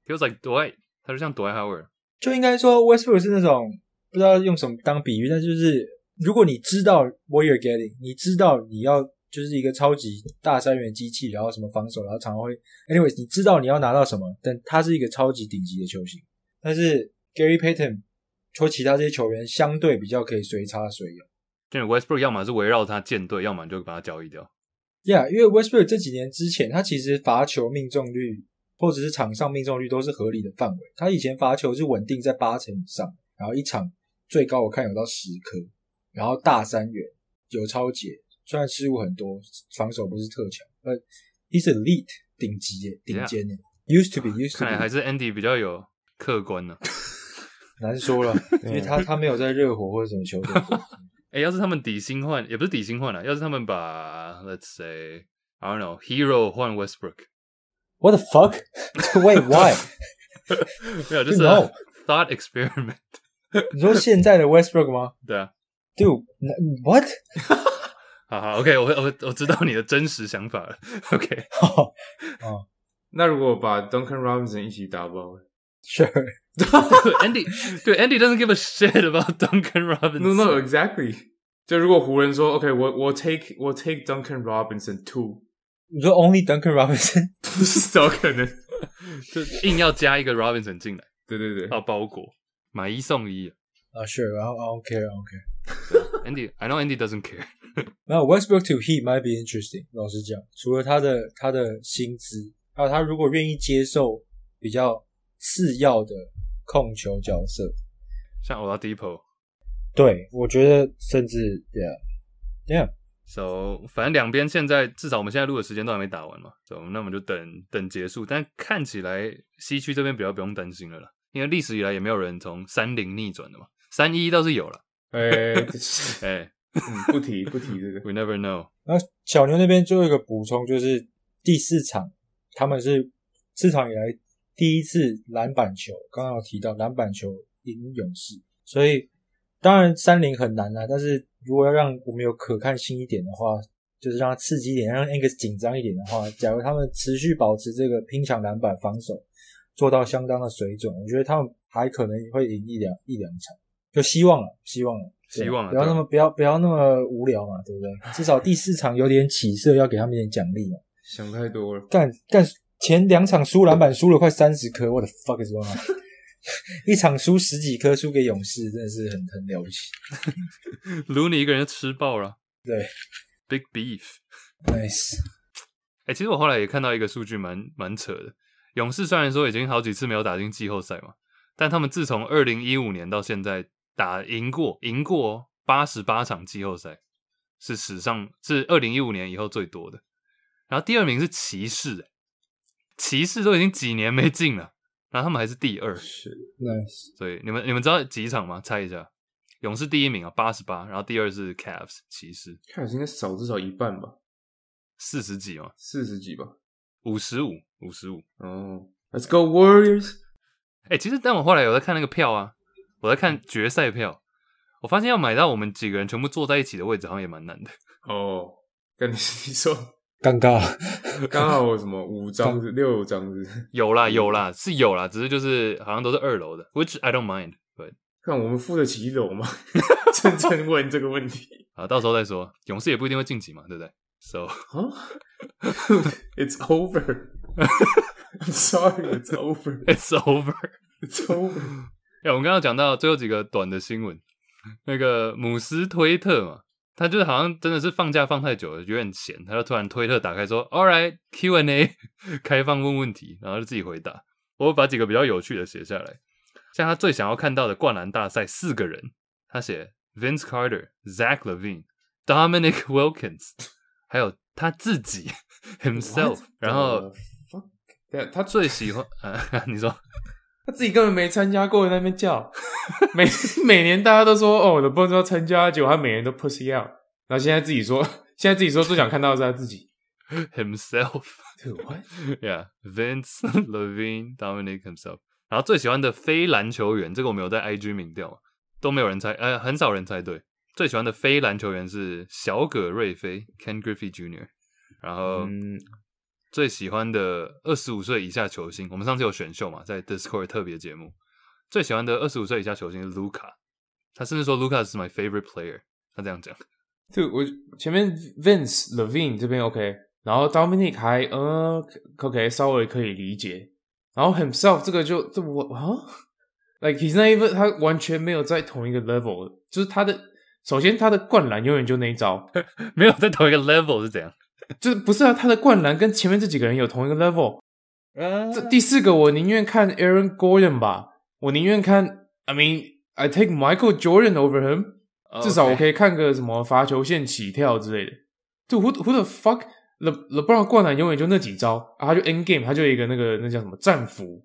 he was like Dwight， 他就像 Dwight Howard， 就应该说 Westbrook 是那种不知道用什么当比喻，但就是如果你知道 what you're getting， 你知道你要就是一个超级大三元机器，然后什么防守，然后常会 anyways 你知道你要拿到什么，但他是一个超级顶级的球星，但是。Gary Payton 和其他这些球员相对比较可以随插随用，因为 Westbrook 要么是围绕他建队，要么就把他交易掉。Yeah， 因为 Westbrook 这几年之前，他其实罚球命中率或者是场上命中率都是合理的范围。他以前罚球是稳定在8成以上，然后一场最高我看有到10颗，然后大三元有超解，虽然失误很多，防守不是特强，但 he's elite 顶级耶，顶尖耶， used to be， 看来还是 Andy 比较有客观呢、啊，难说了，因为他没有在热火或者什么球队。欸要是他们底薪换，也不是底薪换啦，要是他们把 let's say I don't know Herro 换 Westbrook。What the fuck? Wait, why? 没有，就是 thought experiment 。你说现在的 Westbrook 吗？对啊。Dude, what? 好好 ，OK， 我知道你的真实想法了。OK， 那如果把 Duncan Robinson 一起打包 ？Sure. Andy doesn't give a shit about Duncan Robinson. No, exactly. 就如果湖人说 OK， 我 take Duncan Robinson too。你说 only Duncan Robinson？ 不是怎么可能，就硬要加一个 Robinson 进来。对对对，要包裹，买一送一啊。Sure, I don't care. Andy, I know Andy doesn't care. Now Westbrook to Heat might be interesting. 老实讲，除了他的薪资，还有他如果愿意接受比较次要的控球角色，像 Oladipo。对，我觉得甚至 yeah。So 反正两边现在至少我们现在录的时间都还没打完嘛， so 那我们就等结束。但看起来西区这边比较不用担心了啦，因为历史以来也没有人从 3-0 逆转的嘛， 3-1 倒是有啦。不提这个 We never know。 那小牛那边最后一个补充就是第四场他们是四场以来第一次篮板球，刚刚有提到篮板球赢勇士，所以当然 3-0 很难啦，但是如果要让我们有可看性一点的话，就是让他刺激一点，让 Angus 紧张一点的话，假如他们持续保持这个拼抢篮板防守做到相当的水准，我觉得他们还可能会赢一两场，就希望了，不要那么无聊嘛，对不对？至少第四场有点起色，要给他们一点奖励嘛。想太多了，干前两场输篮板输了快30颗，我的 fuck is wrong 啊！一场输10几颗，输给勇士真的是很了不起。Looney 一个人就吃爆了，对 ，Big Beef，Nice。其实我后来也看到一个数据蛮扯的，勇士虽然说已经好几次没有打进季后赛嘛，但他们自从2015年到现在打赢过88场季后赛，是是2015年以后最多的。然后第二名是骑士、骑士都已经几年没进了。然后他们还是第二，是 nice。所以你们知道几场吗？猜一下，勇士第一名啊，88，然后第二是 Cavs 骑士。Cavs 应该少至少一半吧，40几嘛，40几吧，55。哦、oh, ，Let's go Warriors！ 其实但我后来有在看那个票啊，我在看决赛票，我发现要买到我们几个人全部坐在一起的位置，好像也蛮难的。哦，跟你说。尴尬，刚好我什么5张6张有啦，是有啦，只是就是好像都是2楼的 ，which I don't mind。对，看我们付得起1楼吗？真正问这个问题啊，到时候再说。勇士也不一定会晋级嘛，对不对 ？So， it's over 。I'm sorry, it's over. It's over. It's over. 我们刚刚讲到最后几个短的新闻，那个姆斯推特嘛。他就是好像真的是放假放太久了，有点闲，他就突然推特打开说 Alright Q&A 开放问问题，然后就自己回答。我把几个比较有趣的写下来，像他最想要看到的灌篮大赛4个人，他写 Vince Carter、 Zach LaVine、 Dominic Wilkins 还有他自己 himself。 然后他最喜欢你说他自己根本没参加过，在那边叫每年大家都说哦，我的不知道参加，结果他每年都 pussy out， 然后现在自己说最想看到的是他自己 himself。 What? Yeah, Vince LaVine Dominic himself。 然后最喜欢的非篮球员，这个我们有在 IG 民调都没有人猜，很少人猜对。最喜欢的非篮球员是小葛瑞菲 Ken Griffey Jr。 然后最喜欢的25岁以下球星，我们上次有选秀嘛，在 Discord 特别节目，最喜欢的25岁以下球星是 Luka， 他甚至说 Luka is my favorite player， 他这样讲。对，我前面 Vince LaVine 这边 OK， 然后 Dominic 还OK 稍微可以理解，然后 himself 这个就我like he's not even 他完全没有在同一个 level， 就是他的首先他的灌篮永远就那一招，没有在同一个 level 是怎样？就是不是啊，他的灌篮跟前面这几个人有同一个 level。这第4个我宁愿看 Aaron Gordon 吧，我宁愿看I mean I take Michael Jordan over him. Okay. 至少我可以看个什么罚球线起跳之类的。就 who the fuck LeBron 灌篮永远就那几招啊，他就 end game， 他就一个那叫什么战斧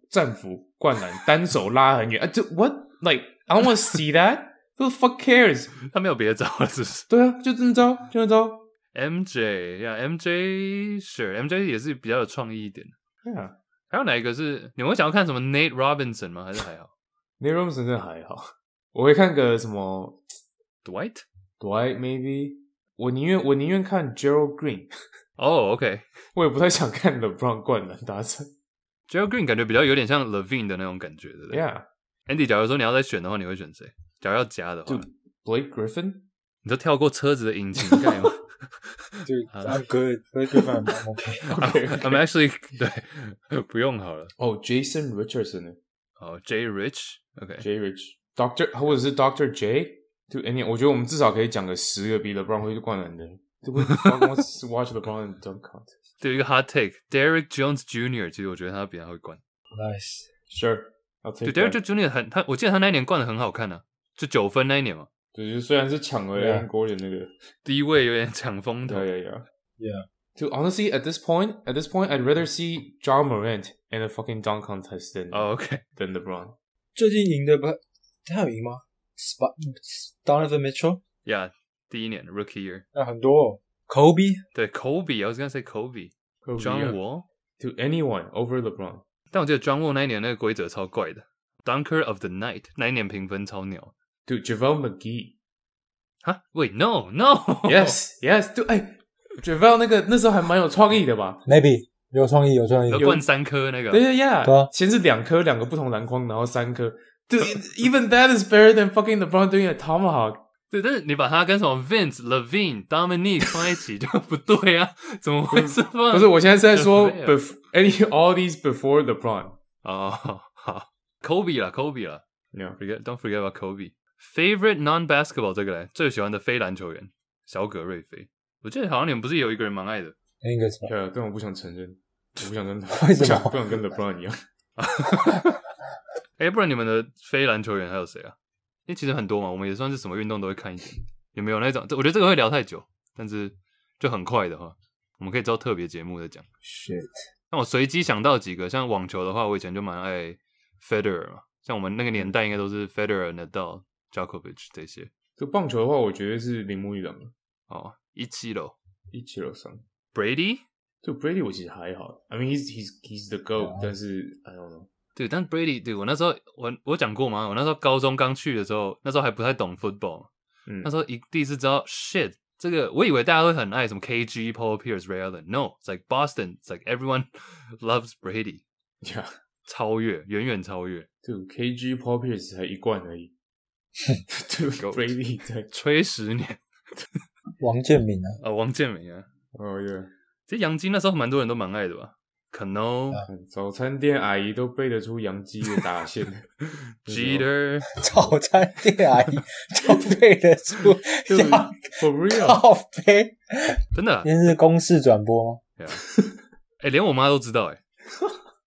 灌篮，单手拉很远啊，就 what like I don't want to see that who the fuck cares？ 他没有别的招了，是不是？对啊，就真招，就那招。MJ 呀、yeah, ，MJ sure， MJ 也是比较有创意一点。对啊，还有哪一个是你们会想要看什么 Nate Robinson 吗？还是还好？Nate Robinson 真的还好，我会看个什么 Dwight maybe， 我宁愿看 Gerald Green。哦、oh, OK 我也不太想看 LeBron 灌篮达成 Gerald Green 感觉比较有点像 LaVine 的那种感觉对不对 Yeah Andy 假如说你要再选的话你会选谁假如要加的话 Dude, Blake Griffin 你都跳过车子的引擎盖吗Dude I'm good Blake Griffin I'm okay I'm actually 对不用好了 Oh Jason Richardson Oh J Rich OK J Rich Doctor 或者是 Dr. J Dude Andy 我觉得我们至少可以讲个10个比 LeBron 会去灌篮的Dude, what the fuck wants to watch LeBron in dunk contest? Dude, 一个 hot take. Derrick Jones Jr. 其实我觉得他比他会灌。Nice. Sure. I'll take Dude, Derrick Jones Jr. 我记得他那一年灌得很好看啊。就9分那一年嘛。对就虽然是抢了 Aaron Gordon 那个。低位有点抢风头。Yeah. Dude, honestly, at this point, I'd rather see Ja Morant in a fucking dunk contest than, oh, okay. than LeBron. 最近赢的吧他有赢吗 Donovan Mitchell? Yeah.第一年 Rookie Year 那、很多 Kobe 对 Kobe I was gonna say Kobe John Wall To anyone over LeBron 但我记得 John Wall 那一年那个规则超怪的 Dunker of the Night 那一年评分超鸟 Dude JaVale McGee 哈、huh? Wait no Yes Dude JaVale 那时候还蛮有创意的吧 Maybe 有创意灌三颗那个对 yeah, yeah 先是两颗两个不同篮筐然后三颗 Dude even that is better than fucking LeBron doing a tomahawk对，但是你把他跟什么 Vince、Levine、Dominique 放在一起就不对啊，怎么会是放？不是，我现在是在说 all these before LeBron。哦，好 ，Kobe 啦 ，Kobe 啦 ，No, don't forget about Kobe. Favorite non-basketball 这个嘞，最喜欢的非篮球员小葛瑞菲，我记得好像你们不是有一个人蛮爱的 ，Angus 吧？对，但我不想承认，我不想跟不想跟 LeBron 一样。哎，不然你们的非篮球员还有谁啊？因为其实很多嘛我们也算是什么运动都会看一点有没有那种我觉得这个会聊太久但是就很快的话我们可以做特别节目再讲 Shit 那我随机想到几个像网球的话我以前就蛮爱 Federer 嘛像我们那个年代应该都是 Federer Nadal Djokovic 这些就棒球的话我觉得是铃木一朗哦 Ichiro 上 Brady 对 Brady 我其实还好 I mean he's the GOAT、但是 I don't know对，但 Brady， 对我那时候我讲过嘛，我那时候高中刚去的时候，那时候还不太懂 football， 那时候第一次知道 shit 这个，我以为大家会很爱什么 KG、Paul Pierce、Ray Allen，no， it's like Boston， it's like everyone loves Brady， yeah， 超越，远远超越，对 KG、Paul Pierce 才一冠而已，对 Brady 才吹10年，王建民啊，王建民啊，哦耶，其实洋基那时候蛮多人都蛮爱的吧。可能、早餐店阿姨都背得出洋基的打线 Jeter 早餐店阿姨都背得出洋靠背真的、今天是公视转播吗、连我妈都知道耶、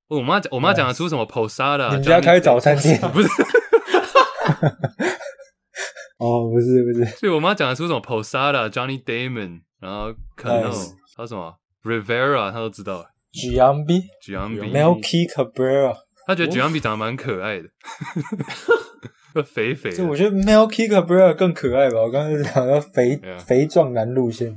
我妈讲得出什么 Posada 你们家开早餐店不是哦不是所以我妈讲得出什么 Posada Johnny Damon 然后 Cano、还有什么 Rivera 她都知道耶Giambi Melky Cabrera 他觉得 Giambi 长得蛮可爱的肥肥的我觉得 Melky Cabrera 更可爱吧我刚才讲到肥壮男路线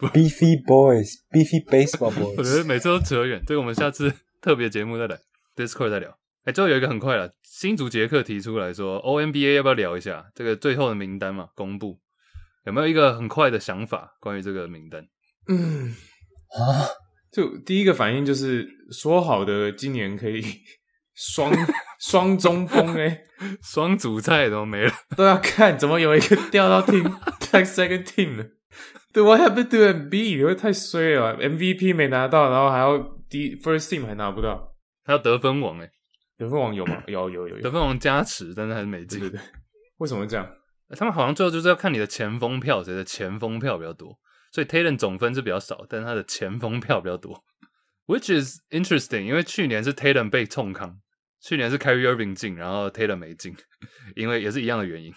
Beefy Boys Beefy Baseball Boys 我觉得每次都扯远所以我们下次特别节目再来 Discord 再聊最后有一个很快了新竹杰克提出来说 ONBA 要不要聊一下这个最后的名单嘛公布有没有一个很快的想法关于这个名单就第一个反应就是说好的今年可以双中锋欸双主菜都没了都要看怎么有一个掉到 second team 了对 what happened to Embiid 会太衰了 MVP 没拿到然后还要 first team 还拿不到还有得分王欸得分王有吗有得分王加持但是还是没进对对对为什么这样他们好像最后就是要看你的前锋票谁的前锋票比较多所以 Tatum 总分是比较少但他的前锋票比较多 Which is interesting 因为去年是 Tatum 被冲康去年是 Kyrie Irving 进，然后 Tatum 没进，因为也是一样的原因。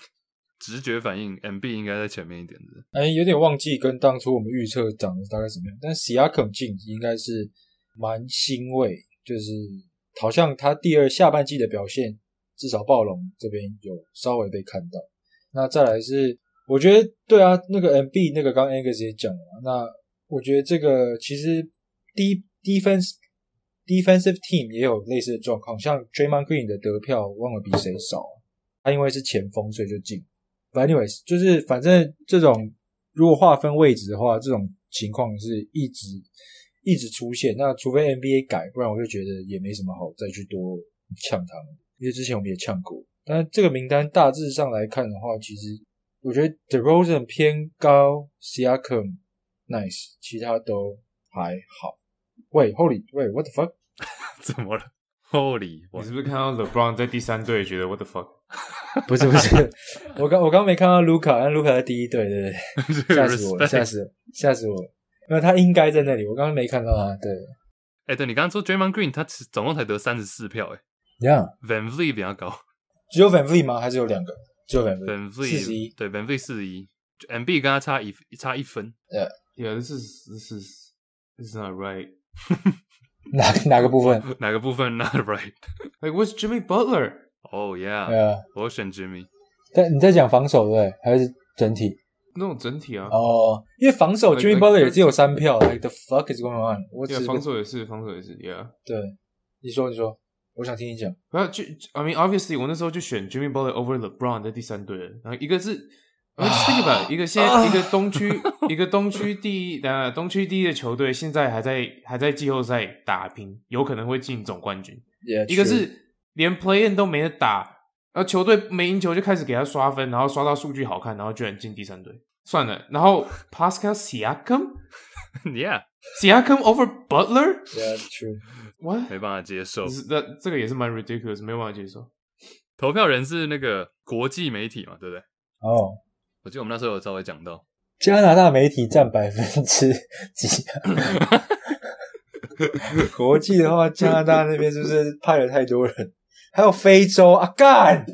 直觉反应 Embiid 应该在前面一点的。哎，有点忘记跟当初我们预测长得大概什么样，但 Siakam 进应该是蛮欣慰，就是好像他第二下半季的表现，至少暴龙这边有稍微被看到。那再来是，我觉得对啊，那个 Embiid 那个刚 Angus 也讲了，那我觉得这个其实 defensive team 也有类似的状况，像 Draymond Green 的得票忘了比谁少，他因为是前锋所以就进。But anyways， 就是反正这种如果划分位置的话，这种情况是一直出现。那除非 NBA 改，不然我就觉得也没什么好再去多呛他们，因为之前我们也呛过。但这个名单大致上来看的话，其实我觉得 DeRozan 偏高 ，Siakam nice， 其他都还好。喂 ，Holy， 喂 ，What the fuck？ 怎么了 ？Holy， 你是不是看到 LeBron 在第三队，觉得 What the fuck？ 不是，我刚没看到 Luka， 但 Luka 在第一队，对不对？吓死我了！那他应该在那里，我刚刚没看到他。对，哎、欸，对你刚刚说 Draymond Green， 他总共才得34票，哎 ，Yeah，Van Vliet 比较高，只有 Van Vliet 吗？还是有两个？只有 Van Vliet 41，对 ，Van Vliet 41 ，MB 跟他差一分。Yeah， this is not right。哪个部分？哪个部分 not right？ Like what's Jimmy Butler？ Oh yeah， 我选 Jimmy。但你在讲防守对不对？还是整体？那种整体啊。哦，因为防守 Jimmy Butler 也只有3票。Like the fuck is going on？ Yeah， 防守也是 Yeah。对，你说，我想听你讲。I mean obviously 我那时候就选 Jimmy Butler over LeBron 在第三队了，然后一个是。Just think about it， 一个东区第一的球队，现在还在季后赛打拼，有可能会进总冠军。Yeah， 一个是连 play in 都没得打，然后球队没赢球就开始给他刷分，然后刷到数据好看，然后居然进第三队，算了。然后 Pascal Siakam，Yeah， Siakam over Butler，Yeah true， What？ 没办法接受，这个也是蛮 ridiculous， 没办法接受。投票人是那个国际媒体嘛，对不对？哦。我记得我们那时候有稍微讲到加拿大媒体占%几，国际的话，加拿大那边是不是派了太多人？还有非洲啊，干，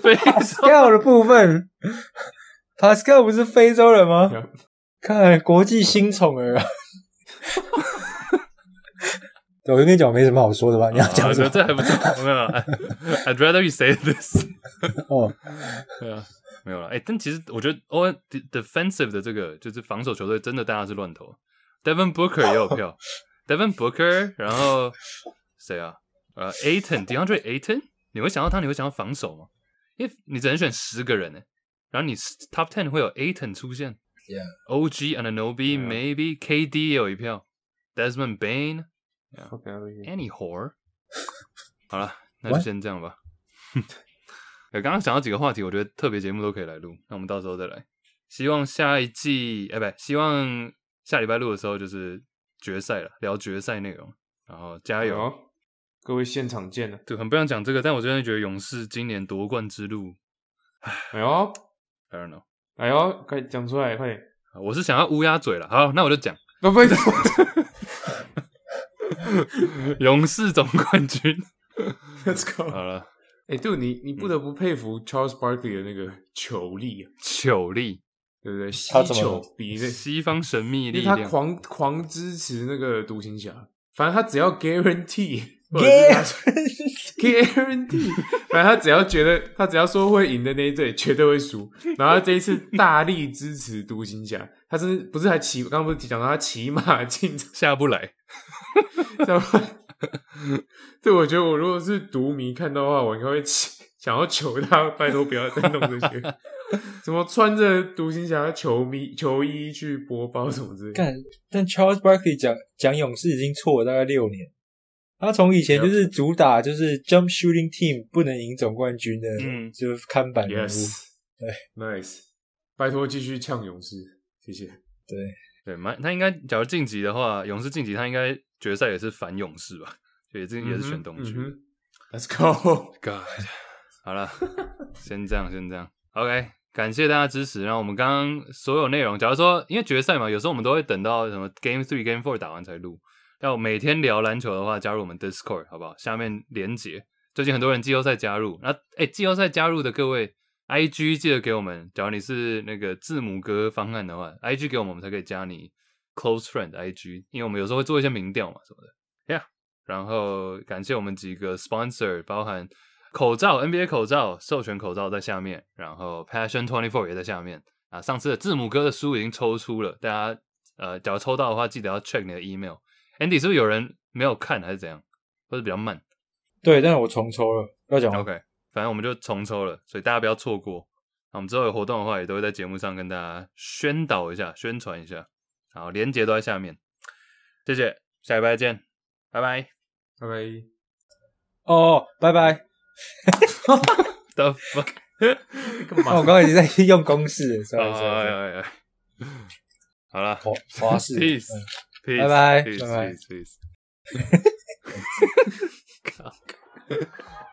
非洲 Pascal 的部分 ，Pascal 不是非洲人吗？看来国际新宠儿啊！我跟你讲，我没什么好说的吧？你要讲什么？这还不错，没有了。I'd rather you say this 。哦，对啊。没有啦，欸，但其实我觉得 defensive 的这个就是防守球队真的大家是乱投 Devin Booker 也有票Devin Booker 然后谁啊Ayton DeAndre Ayton 你会想到他你会想到防守吗因为你只能选10个人欸然后你 Top 10 会有 Ayton 出现 OG Anunoby maybe KD 也有一票 Desmond Bane Any whore 好啦那就先这样吧刚刚想到几个话题，我觉得特别节目都可以来录，那我们到时候再来。希望下礼拜录的时候就是决赛了，聊决赛内容。然后加油，哦，各位现场见了。对，很不想讲这个，但我真的觉得勇士今年夺冠之路，哎呦 ，I don't know， 哎呦，快讲出来，快点。我是想要乌鸦嘴了，好，那我就讲。不会，勇士总冠军 ，Let's go。好了。欸对你不得不佩服 Charles Barkley 的那个球力，啊，对不对？吸球比西方神秘力量，因为他狂支持那个独行侠，反正他只要 guarantee， 反正他只要觉得他只要说会赢的那一队绝对会输，然后他这一次大力支持独行侠，他甚至不是还骑，刚刚不是讲到他骑马进下不来。对，我觉得我如果是独迷看到的话，我应该会想要求他拜托不要再弄这些，怎么穿着独行侠球衣去播报什么之类的。干，但 Charles Barkley 讲勇士已经错了大概6年，他从以前就是主打就是 Jump Shooting Team 不能赢总冠军的，就是看板人物。对 ，Nice， 拜托继续呛勇士，谢谢。对，他应该假如晋级的话，勇士晋级，他应该。决赛也是反勇士吧，也是选东区。Let's go, God！ 好了，先这样。OK， 感谢大家支持。然后我们刚刚所有内容，假如说因为决赛嘛，有时候我们都会等到什么 Game 3、Game 4 打完才录。要每天聊篮球的话，加入我们 Discord 好不好？下面连结。最近很多人季后赛加入，那季后赛加入的各位 ，IG 记得给我们。假如你是那个字母哥方案的话 ，IG 给我们，我们才可以加你 close friend IG， 因为我们有时候会做一些民调嘛什么的。Yeah， 然后感谢我们几个 sponsor， 包含口罩 NBA 口罩授权口罩在下面，然后 Passion24 也在下面。啊，上次的字母哥的书已经抽出了，大家假如抽到的话，记得要 check 你的 email。Andy 是不是有人没有看还是怎样，或者比较慢？对，但是我重抽了，要讲。OK， 反正我们就重抽了，所以大家不要错过。我们之后有活动的话，也都会在节目上跟大家宣导一下、宣传一下。好，连结都在下面。谢谢，下礼拜见，拜拜，拜拜。哦，拜拜。The fuck！ 我刚才已经在用公式了，sorry。好了，华式 ，peace， 拜拜，拜拜，peace。